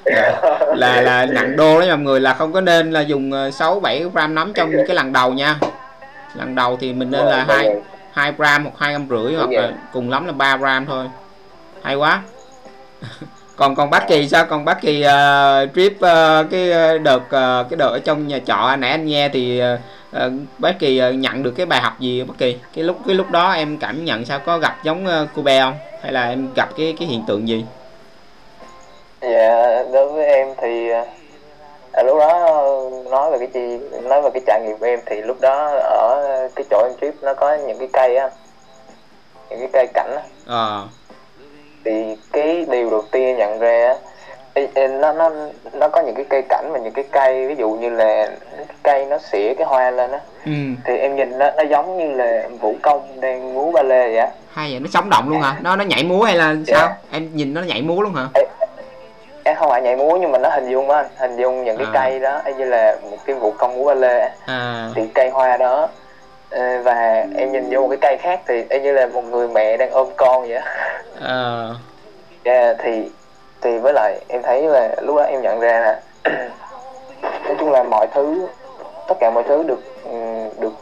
Là, là là nặng đô đấy mọi người, là không có nên là dùng sáu bảy gram nấm trong cái lần đầu nha. Lần đầu thì mình nên là hai hai gram hoặc hai gram rưỡi hoặc là cùng lắm là ba gram thôi. Hay quá. Còn còn Bá Kỳ sao? Còn Bá Kỳ uh, trip uh, cái đợt uh, cái đợt ở trong nhà trọ nãy anh nghe thì uh, Bá Kỳ uh, nhận được cái bài học gì Bá Kỳ? Cái lúc cái lúc đó em cảm nhận sao, có gặp giống uh, cô Bé không? Hay là em gặp cái cái hiện tượng gì? Dạ, đối với em thì à, lúc đó nói về cái chi nói về cái trải nghiệm của em thì lúc đó ở cái chỗ em trip nó có những cái cây á, những cái cây cảnh á. À. Thì cái điều đầu tiên nhận ra nó nó nó có những cái cây cảnh và những cái cây ví dụ như là cây nó xỉa cái hoa lên á. Ừ. Thì em nhìn nó nó giống như là vũ công đang múa ba lê vậy á. Hay vậy, nó sống động luôn hả? Nó nó nhảy múa hay là sao? Yeah. Em nhìn nó nhảy múa luôn hả? Ê, em không phải nhảy múa nhưng mà nó hình dung á, hình dung những cái à. Cây đó như là một cái vũ công múa ba lê à. Thì cây hoa đó. Và em nhìn vô một cái cây khác thì em như là một người mẹ đang ôm con vậy á. À. Yeah, thì thì với lại em thấy là lúc đó em nhận ra là nói chung là mọi thứ, tất cả mọi thứ được được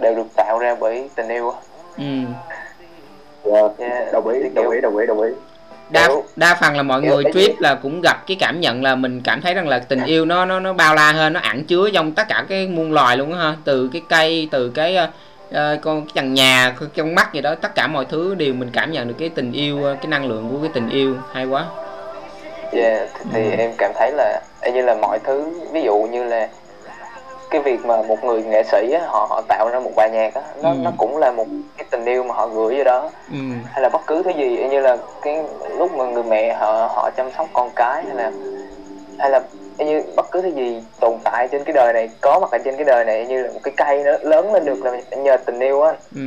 đều được tạo ra bởi tình yêu. Ừ. Wow. Yeah. Đồng ý, đồng ý, đồng ý, đồng ý. Đa, đa phần là mọi người trip là cũng gặp cái cảm nhận là mình cảm thấy rằng là tình yêu nó nó nó bao la hơn, nó ẩn chứa trong tất cả cái muôn loài luôn á ha, từ cái cây, từ cái uh, con trần nhà, trong mắt gì đó, tất cả mọi thứ đều mình cảm nhận được cái tình yêu, cái năng lượng của cái tình yêu, hay quá. Yeah, thì ừ. em cảm thấy là như là mọi thứ, ví dụ như là cái việc mà một người nghệ sĩ á, họ, họ tạo ra một bài nhạc á, nó, ừ. nó cũng là một cái tình yêu mà họ gửi vô đó. Ừ. Hay là bất cứ thứ gì, như là cái lúc mà người mẹ họ họ chăm sóc con cái, hay là hay là như bất cứ thứ gì tồn tại trên cái đời này, có mặt ở trên cái đời này, như là một cái cây nó lớn lên được là nhờ tình yêu á. Ừ.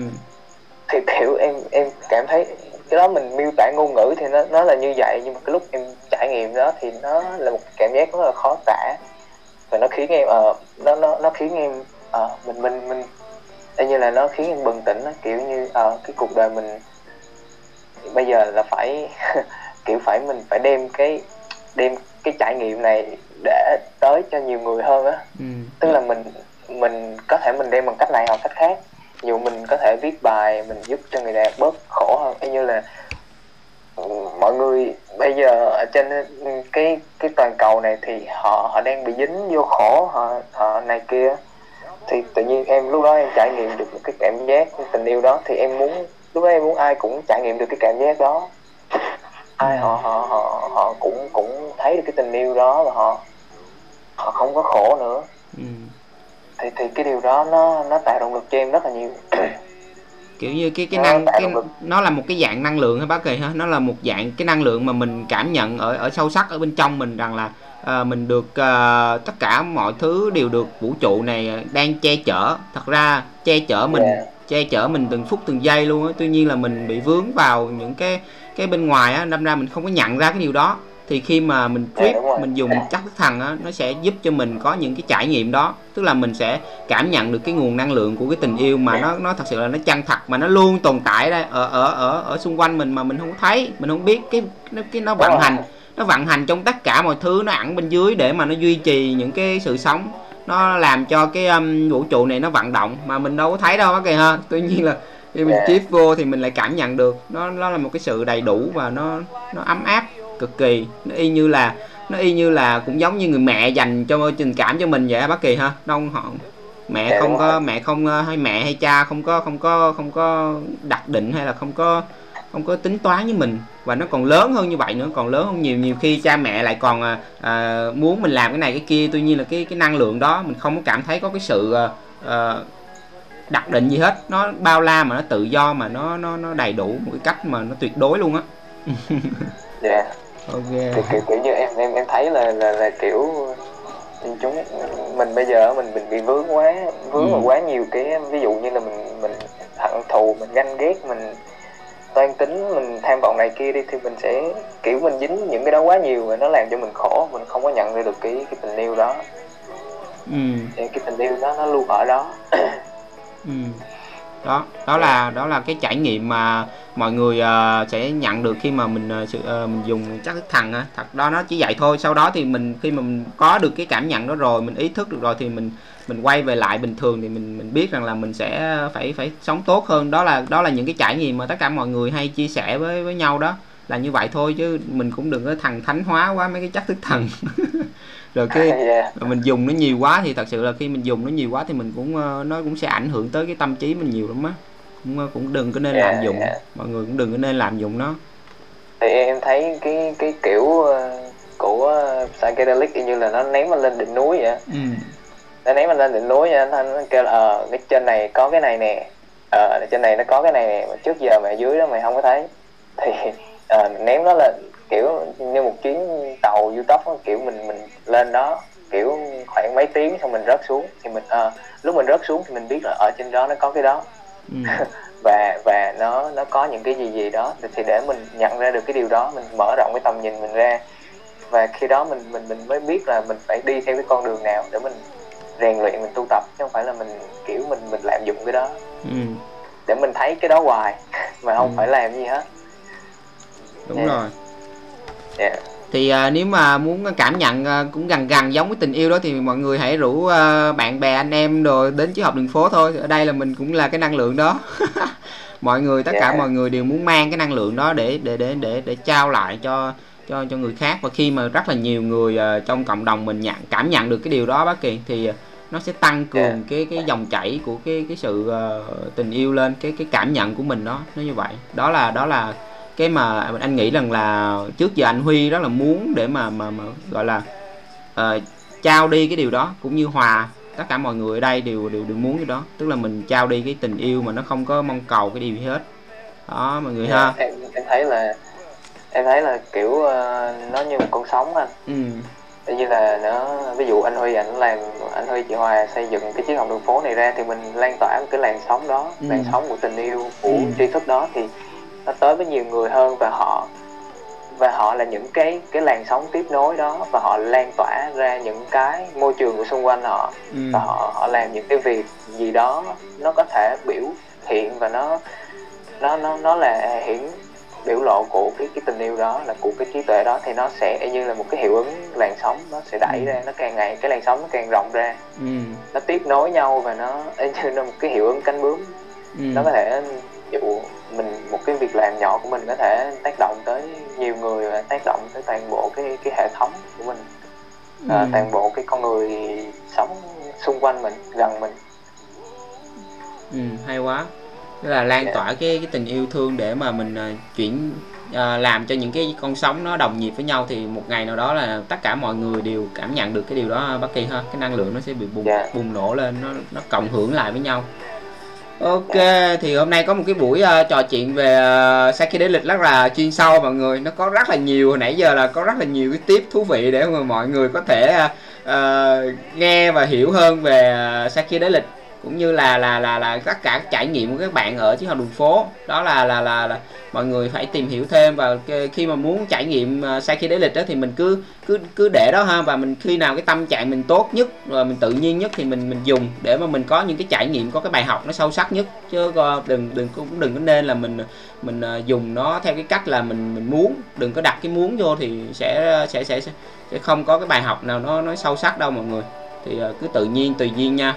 Thì kiểu em em cảm thấy cái đó mình miêu tả ngôn ngữ thì nó nó là như vậy, nhưng mà cái lúc em trải nghiệm đó thì nó là một cảm giác rất là khó tả. Và nó khiến em ờ uh, nó nó nó khiến em ờ uh, mình mình mình như là nó khiến em bừng tỉnh, nó kiểu như ờ uh, cái cuộc đời mình bây giờ là phải kiểu phải mình phải đem cái đem cái trải nghiệm này để tới cho nhiều người hơn á. Ừ. Tức là mình mình có thể mình đem bằng cách này hoặc cách khác, dù mình có thể viết bài mình giúp cho người ta bớt khổ hơn, y như là mọi người bây giờ ở trên cái cái toàn cầu này thì họ họ đang bị dính vô khổ, họ họ này kia, thì tự nhiên em lúc đó em trải nghiệm được một cái cảm giác cái tình yêu đó, thì em muốn lúc đó em muốn ai cũng trải nghiệm được cái cảm giác đó, ai họ họ họ họ cũng cũng thấy được cái tình yêu đó và họ họ không có khổ nữa. Ừ. thì thì cái điều đó nó nó tạo động lực cho em rất là nhiều. Kiểu như cái cái năng cái, nó là một cái dạng năng lượng hả bác Kỳ hả? Nó là một dạng cái năng lượng mà mình cảm nhận ở ở sâu sắc ở bên trong mình rằng là uh, mình được uh, tất cả mọi thứ đều được vũ trụ này đang che chở, thật ra che chở mình, yeah. che chở mình từng phút từng giây luôn á. Tuy nhiên là mình bị vướng vào những cái cái bên ngoài á, đâm ra mình không có nhận ra cái điều đó. Thì khi mà mình trip, yeah, mình dùng chất thức thần á, nó sẽ giúp cho mình có những cái trải nghiệm đó. Tức là mình sẽ cảm nhận được cái nguồn năng lượng của cái tình yêu mà yeah. nó nó thật sự là nó chân thật, mà nó luôn tồn tại đây, ở ở ở ở xung quanh mình mà mình không thấy, mình không biết cái nó cái nó vận hành, nó vận hành trong tất cả mọi thứ, nó ẩn bên dưới để mà nó duy trì những cái sự sống, nó làm cho cái um, vũ trụ này nó vận động mà mình đâu có thấy đâu á kìa ha. Tuy nhiên là khi mình trip vô thì mình lại cảm nhận được nó nó là một cái sự đầy đủ và nó nó ấm áp cực kỳ, nó y như là nó y như là cũng giống như người mẹ dành cho tình cảm cho mình vậy á bác Kỳ ha. Đông họ mẹ không có mẹ không hay mẹ hay cha không có không có không có đặc định hay là không có không có tính toán với mình, và nó còn lớn hơn như vậy nữa, còn lớn hơn nhiều. Nhiều khi cha mẹ lại còn à, à, muốn mình làm cái này cái kia, tuy nhiên là cái cái năng lượng đó mình không có cảm thấy có cái sự à, đặc định gì hết, nó bao la mà nó tự do mà nó nó nó đầy đủ một cái cách mà nó tuyệt đối luôn á. Yeah. Okay. Thì kiểu, kiểu như em em em thấy là là, là kiểu chúng mình bây giờ mình mình bị vướng quá vướng vào ừ. quá nhiều cái ví dụ như là mình mình hận thù, mình ganh ghét, mình toan tính, mình tham vọng này kia đi, thì mình sẽ kiểu mình dính những cái đó quá nhiều và nó làm cho mình khổ, mình không có nhận ra được cái cái tình yêu đó. Ừ. Thì cái tình yêu đó nó luôn ở đó. Ừ. Đó, đó là đó là cái trải nghiệm mà mọi người uh, sẽ nhận được khi mà mình uh, sự, uh, mình dùng chất thức thần á. Thật đó nó chỉ vậy thôi. Sau đó thì mình khi mà mình có được cái cảm nhận đó rồi, mình ý thức được rồi thì mình mình quay về lại bình thường, thì mình mình biết rằng là mình sẽ phải phải sống tốt hơn. Đó là đó là những cái trải nghiệm mà tất cả mọi người hay chia sẻ với với nhau, đó là như vậy thôi, chứ mình cũng đừng có thần thánh hóa quá mấy cái chất thức thần. Rồi cái rồi mình dùng nó nhiều quá thì thật sự là khi mình dùng nó nhiều quá thì mình cũng nó cũng sẽ ảnh hưởng tới cái tâm trí mình nhiều lắm á, cũng cũng đừng có nên yeah, lạm dụng yeah. Mọi người cũng đừng có nên lạm dụng nó. Thì em thấy cái cái kiểu của Psychedelics như là nó ném lên đỉnh núi vậy. Ừ. Anh ấy mình lên đỉnh núi nha, anh kêu là ờ, cái trên này có cái này nè, ờ, trên này nó có cái này nè, mà trước giờ mày ở dưới đó mày không có thấy. Thì ờ, mình ném nó lên, kiểu như một chuyến tàu du tốc, kiểu mình mình lên đó, kiểu khoảng mấy tiếng xong mình rớt xuống. Thì mình ờ, lúc mình rớt xuống thì mình biết là ở trên đó nó có cái đó. Ừ. và và nó nó có những cái gì gì đó, thì để mình nhận ra được cái điều đó, mình mở rộng cái tầm nhìn mình ra, và khi đó mình mình mình mới biết là mình phải đi theo cái con đường nào để mình rèn luyện, mình tu tập, chứ không phải là mình kiểu mình mình lạm dụng cái đó, ừ. để mình thấy cái đó hoài mà không ừ. phải làm gì hết. Đúng yeah. rồi. Yeah. Thì uh, nếu mà muốn cảm nhận uh, cũng gần gần giống với tình yêu đó, thì mọi người hãy rủ uh, bạn bè anh em rồi đến Triết Học Đường Phố thôi. Ở đây là mình cũng là cái năng lượng đó. Mọi người, tất yeah. cả mọi người đều muốn mang cái năng lượng đó để để để để để trao lại cho cho cho người khác. Và khi mà rất là nhiều người uh, trong cộng đồng mình nhận cảm nhận được cái điều đó, Bá Kỳ, thì nó sẽ tăng cường yeah. cái cái dòng chảy của cái cái sự uh, tình yêu lên, cái cái cảm nhận của mình đó, nó như vậy. Đó là đó là cái mà anh nghĩ rằng là trước giờ anh Huy rất là muốn để mà mà, mà gọi là uh, trao đi cái điều đó, cũng như Hòa, tất cả mọi người ở đây đều đều, đều muốn cái đó, tức là mình trao đi cái tình yêu mà nó không có mong cầu cái điều gì hết đó mọi người yeah, ha. Em, em thấy là em thấy là kiểu uh, nó như một con sóng anh. Ừ. Như là nó, ví dụ anh Huy ảnh làm, anh Huy chị Hòa xây dựng cái Triết Học Đường Phố này ra, thì mình lan tỏa cái làn sóng đó, ừ. làn sóng của tình yêu, của ừ. tri thức đó, thì nó tới với nhiều người hơn, và họ và họ là những cái cái làn sóng tiếp nối đó, và họ lan tỏa ra những cái môi trường của xung quanh họ, ừ. và họ họ làm những cái việc gì đó nó có thể biểu hiện, và nó nó nó nó là hiển biểu lộ của cái cái tình yêu đó, là của cái trí tuệ đó, thì nó sẽ như là một cái hiệu ứng làn sóng, nó sẽ đẩy ra, nó càng ngày cái làn sóng nó càng rộng ra, ừ. nó tiếp nối nhau, và nó như là một cái hiệu ứng cánh bướm, ừ. nó có thể dụ mình một cái việc làm nhỏ của mình có thể tác động tới nhiều người, và tác động tới toàn bộ cái cái hệ thống của mình, ừ. à, toàn bộ cái con người sống xung quanh mình, gần mình. Ừ, hay quá. Tức là lan yeah. tỏa cái, cái tình yêu thương để mà mình uh, chuyển uh, làm cho những cái con sóng nó đồng nhịp với nhau, thì một ngày nào đó là tất cả mọi người đều cảm nhận được cái điều đó, Bá Kỳ ha. Cái năng lượng nó sẽ bị bùng, yeah. bùng nổ lên, nó nó cộng hưởng lại với nhau. Ok, thì hôm nay có một cái buổi uh, trò chuyện về uh, psychedelics rất là chuyên sâu mọi người. Nó có rất là nhiều, hồi nãy giờ là có rất là nhiều cái tip thú vị để mà mọi người có thể uh, uh, nghe và hiểu hơn về uh, psychedelics, cũng như là là là là tất cả trải nghiệm của các bạn ở Triết Học Đường Phố. Đó là là là, là mọi người phải tìm hiểu thêm, và khi mà muốn trải nghiệm psychedelics đó thì mình cứ cứ cứ để đó ha, và mình khi nào cái tâm trạng mình tốt nhất rồi mình tự nhiên nhất thì mình mình dùng, để mà mình có những cái trải nghiệm, có cái bài học nó sâu sắc nhất, chứ đừng đừng cũng đừng có nên là mình mình dùng nó theo cái cách là mình mình muốn, đừng có đặt cái muốn vô thì sẽ sẽ sẽ sẽ không có cái bài học nào nó nó sâu sắc đâu mọi người. Thì cứ tự nhiên tùy duyên nha.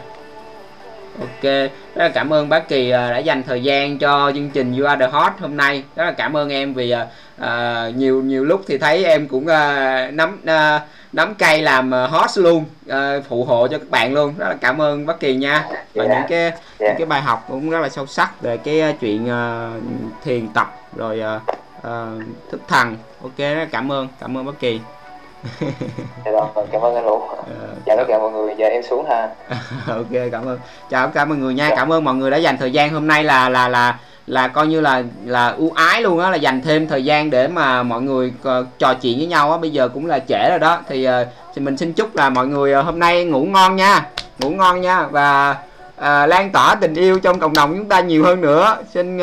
Ok, rất là cảm ơn Bá Kỳ đã dành thời gian cho chương trình You Are The Hot hôm nay. Rất là cảm ơn em, vì uh, nhiều nhiều lúc thì thấy em cũng uh, nắm uh, nắm cây làm hot luôn, uh, phụ hộ cho các bạn luôn. Rất là cảm ơn Bá Kỳ nha. Và yeah. những cái yeah. những cái bài học cũng rất là sâu sắc về cái chuyện uh, thiền tập rồi uh, uh, thức thần. Ok, rất là cảm ơn, cảm ơn Bá Kỳ. Rồi, cảm ơn anh Lũ. Chào tất cả mọi người, giờ em xuống ha. Ok, cảm ơn. Chào tất cả mọi người nha. Dạ. Cảm ơn mọi người đã dành thời gian hôm nay, là là là là coi như là là ưu ái luôn á, là dành thêm thời gian để mà mọi người trò chuyện với nhau á. Bây giờ cũng là trễ rồi đó, thì thì mình xin chúc là mọi người hôm nay ngủ ngon nha, ngủ ngon nha, và à, lan tỏa tình yêu trong cộng đồng chúng ta nhiều hơn nữa. Xin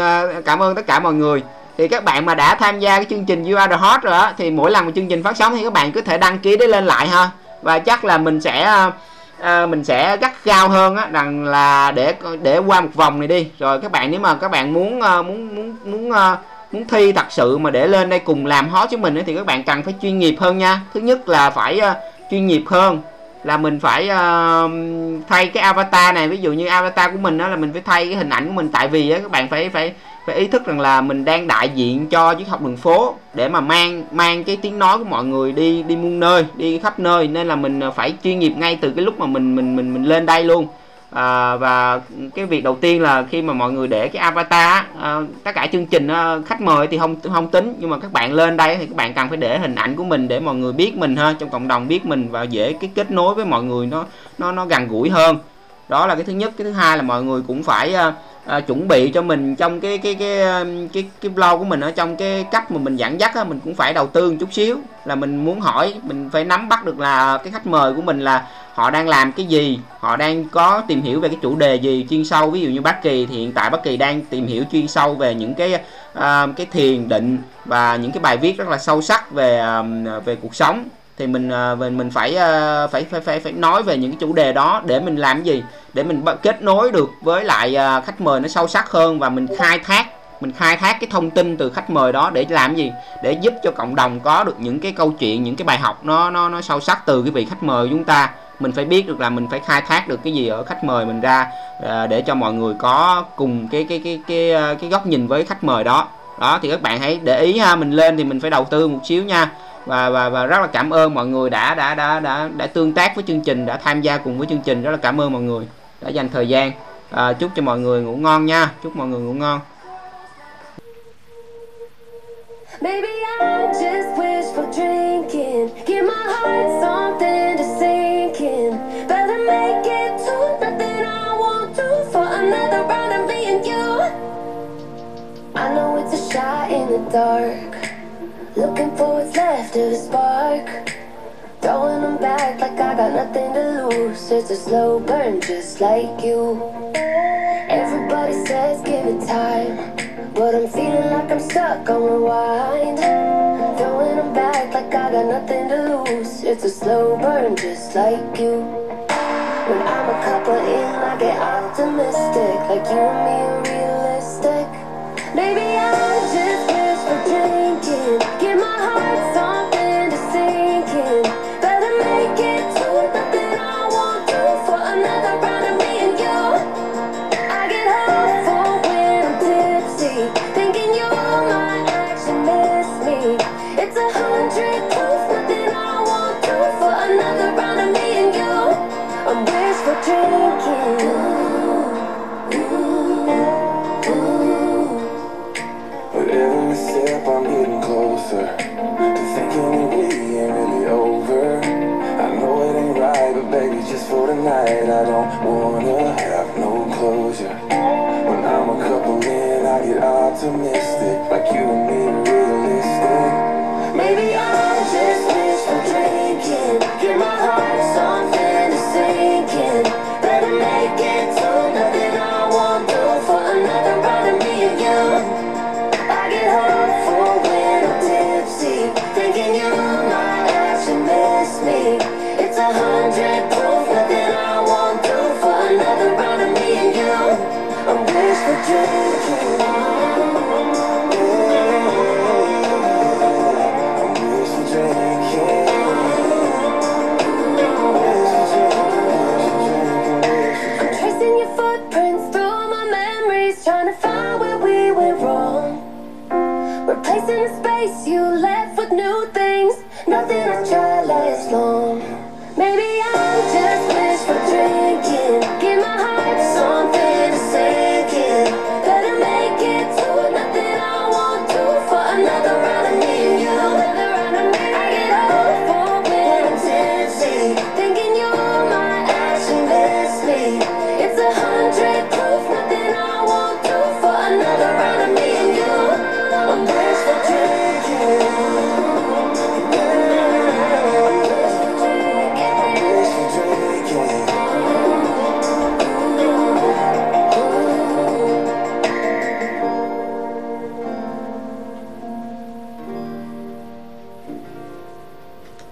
cảm ơn tất cả mọi người. Thì các bạn mà đã tham gia cái chương trình You Are The Hot rồi đó, thì mỗi lần một chương trình phát sóng thì các bạn cứ thể đăng ký để lên lại ha. Và chắc là mình sẽ uh, mình sẽ gắt gao hơn á, rằng là để để qua một vòng này đi. Rồi các bạn, nếu mà các bạn muốn uh, muốn muốn muốn uh, muốn thi thật sự mà để lên đây cùng làm hot với mình ấy, thì các bạn cần phải chuyên nghiệp hơn nha. Thứ nhất là phải uh, chuyên nghiệp hơn, là mình phải uh, thay cái avatar này, ví dụ như avatar của mình đó, là mình phải thay cái hình ảnh của mình, tại vì á, các bạn phải phải phải ý thức rằng là mình đang đại diện cho Triết Học Đường Phố, để mà mang mang cái tiếng nói của mọi người đi đi muôn nơi, đi khắp nơi, nên là mình phải chuyên nghiệp ngay từ cái lúc mà mình mình mình mình lên đây luôn. À, và cái việc đầu tiên là khi mà mọi người để cái avatar, à, tất cả chương trình à, khách mời thì không không tính, nhưng mà các bạn lên đây thì các bạn cần phải để hình ảnh của mình để mọi người biết mình hơn, trong cộng đồng biết mình và dễ cái kết nối với mọi người, nó nó nó gần gũi hơn. Đó là cái thứ nhất. Cái thứ hai là mọi người cũng phải à, à, chuẩn bị cho mình trong cái cái cái cái cái, cái blog của mình, ở trong cái cách mà mình dẫn dắt á, mình cũng phải đầu tư một chút xíu, là mình muốn hỏi, mình phải nắm bắt được là cái khách mời của mình là họ đang làm cái gì, họ đang có tìm hiểu về cái chủ đề gì chuyên sâu. Ví dụ như Bá Kỳ thì hiện tại Bá Kỳ đang tìm hiểu chuyên sâu về những cái uh, cái thiền định và những cái bài viết rất là sâu sắc về uh, về cuộc sống, thì mình uh, mình mình phải, uh, phải phải phải phải nói về những cái chủ đề đó để mình làm gì, để mình kết nối được với lại uh, khách mời nó sâu sắc hơn, và mình khai thác mình khai thác cái thông tin từ khách mời đó để làm gì, để giúp cho cộng đồng có được những cái câu chuyện, những cái bài học nó nó nó sâu sắc từ cái vị khách mời của chúng ta. Mình phải biết được là mình phải khai thác được cái gì ở khách mời mình ra, à, để cho mọi người có cùng cái cái cái cái cái góc nhìn với khách mời đó. Đó thì các bạn hãy để ý ha, mình lên thì mình phải đầu tư một xíu nha. Và và và rất là cảm ơn mọi người đã đã đã đã đã tương tác với chương trình, đã tham gia cùng với chương trình. Rất là cảm ơn mọi người đã dành thời gian. À, chúc cho mọi người ngủ ngon nha. Chúc mọi người ngủ ngon. Baby, I just wish for drinking. Give my heart something to sink in. Better make it to nothing. I won't do for another round of me and you. I know it's a shot in the dark, looking for what's left of a spark, throwing them back like I got nothing to lose. It's a slow burn just like you. Everybody says give it time, but I'm feeling like I'm stuck on rewind, throwing them back like I got nothing to lose. It's a slow burn just like you. When I'm a couple in, I get optimistic, like you and me are realistic. Maybe I just wish for drinking. Give my heart something to sink in. Better make it to nothing. I won't do for another round of me and you. I get hopeful when I'm tipsy, thinking you might actually miss me. It's a hundred proof, nothing I won't do for another round of me and you. I'm wishful drinking. Ooh, ooh. With every step I'm getting closer to thinking that we ain't really over. I know it ain't right, but baby, just for tonight, I don't wanna have no closure. When I'm a couple in, I get optimistic, like you and me are realistic. Maybe I just wish for drinking. Give my heart something.